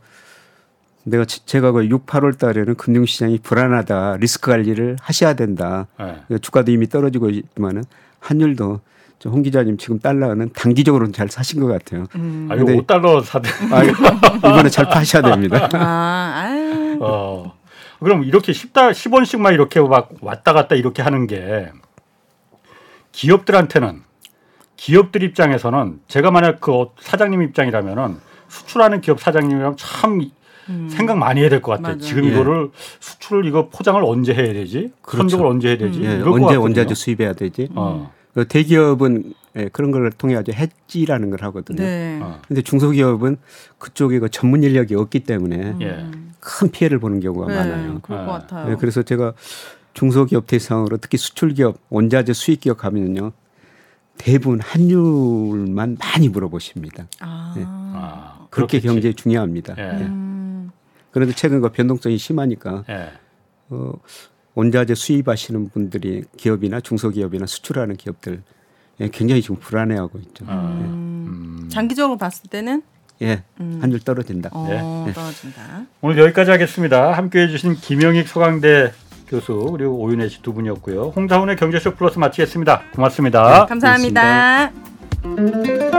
내가 제가 그 육, 팔월 달에는 금융시장이 불안하다, 리스크 관리를 하셔야 된다. 아. 주가도 이미 떨어지고 있지만은 환율도 홍 기자님 지금 달러는 단기적으로는 잘 사신 것 같아요. 음. 아, 이거 오 달러 사대. 아, 이번에 잘 파셔야 됩니다. 아, 아유. 어. 그럼 이렇게 십 원씩만 이렇게 막 왔다 갔다 이렇게 하는 게. 기업들한테는 기업들 입장에서는 제가 만약 그 사장님 입장이라면은 수출하는 기업 사장님이랑 참 음. 생각 많이 해야 될 것 같아요. 지금 예. 이거를 수출을 이거 포장을 언제 해야 되지? 그렇죠. 선적을 언제 해야 되지? 음. 예. 언제 언제 아주 수입해야 되지? 어. 대기업은 그런 걸 통해 아주 해지라는 걸 하거든요. 그런데 네. 어. 중소기업은 그쪽에 그 전문 인력이 없기 때문에 음. 큰 피해를 보는 경우가 네. 많아요. 그럴 네. 것 같아요. 그래서 제가 중소기업 대상으로 특히 수출기업, 원자재 수입기업 가면요. 대부분 환율만 많이 물어보십니다. 아. 네. 아, 그렇게 그렇겠지. 경제에 중요합니다. 예. 네. 음. 그런데 최근 그 변동성이 심하니까 예. 어, 원자재 수입하시는 분들이 기업이나 중소기업이나 수출하는 기업들 예, 굉장히 지금 불안해하고 있죠. 음. 예. 음. 장기적으로 봤을 때는? 예, 음. 환율 떨어진다. 어, 예. 떨어진다. 오늘 여기까지 하겠습니다. 함께해 주신 김영익 서강대 교수 그리고 오윤혜 씨 두 분이었고요. 홍사훈의 경제쇼 플러스 마치겠습니다. 고맙습니다. 네, 감사합니다. 고맙습니다.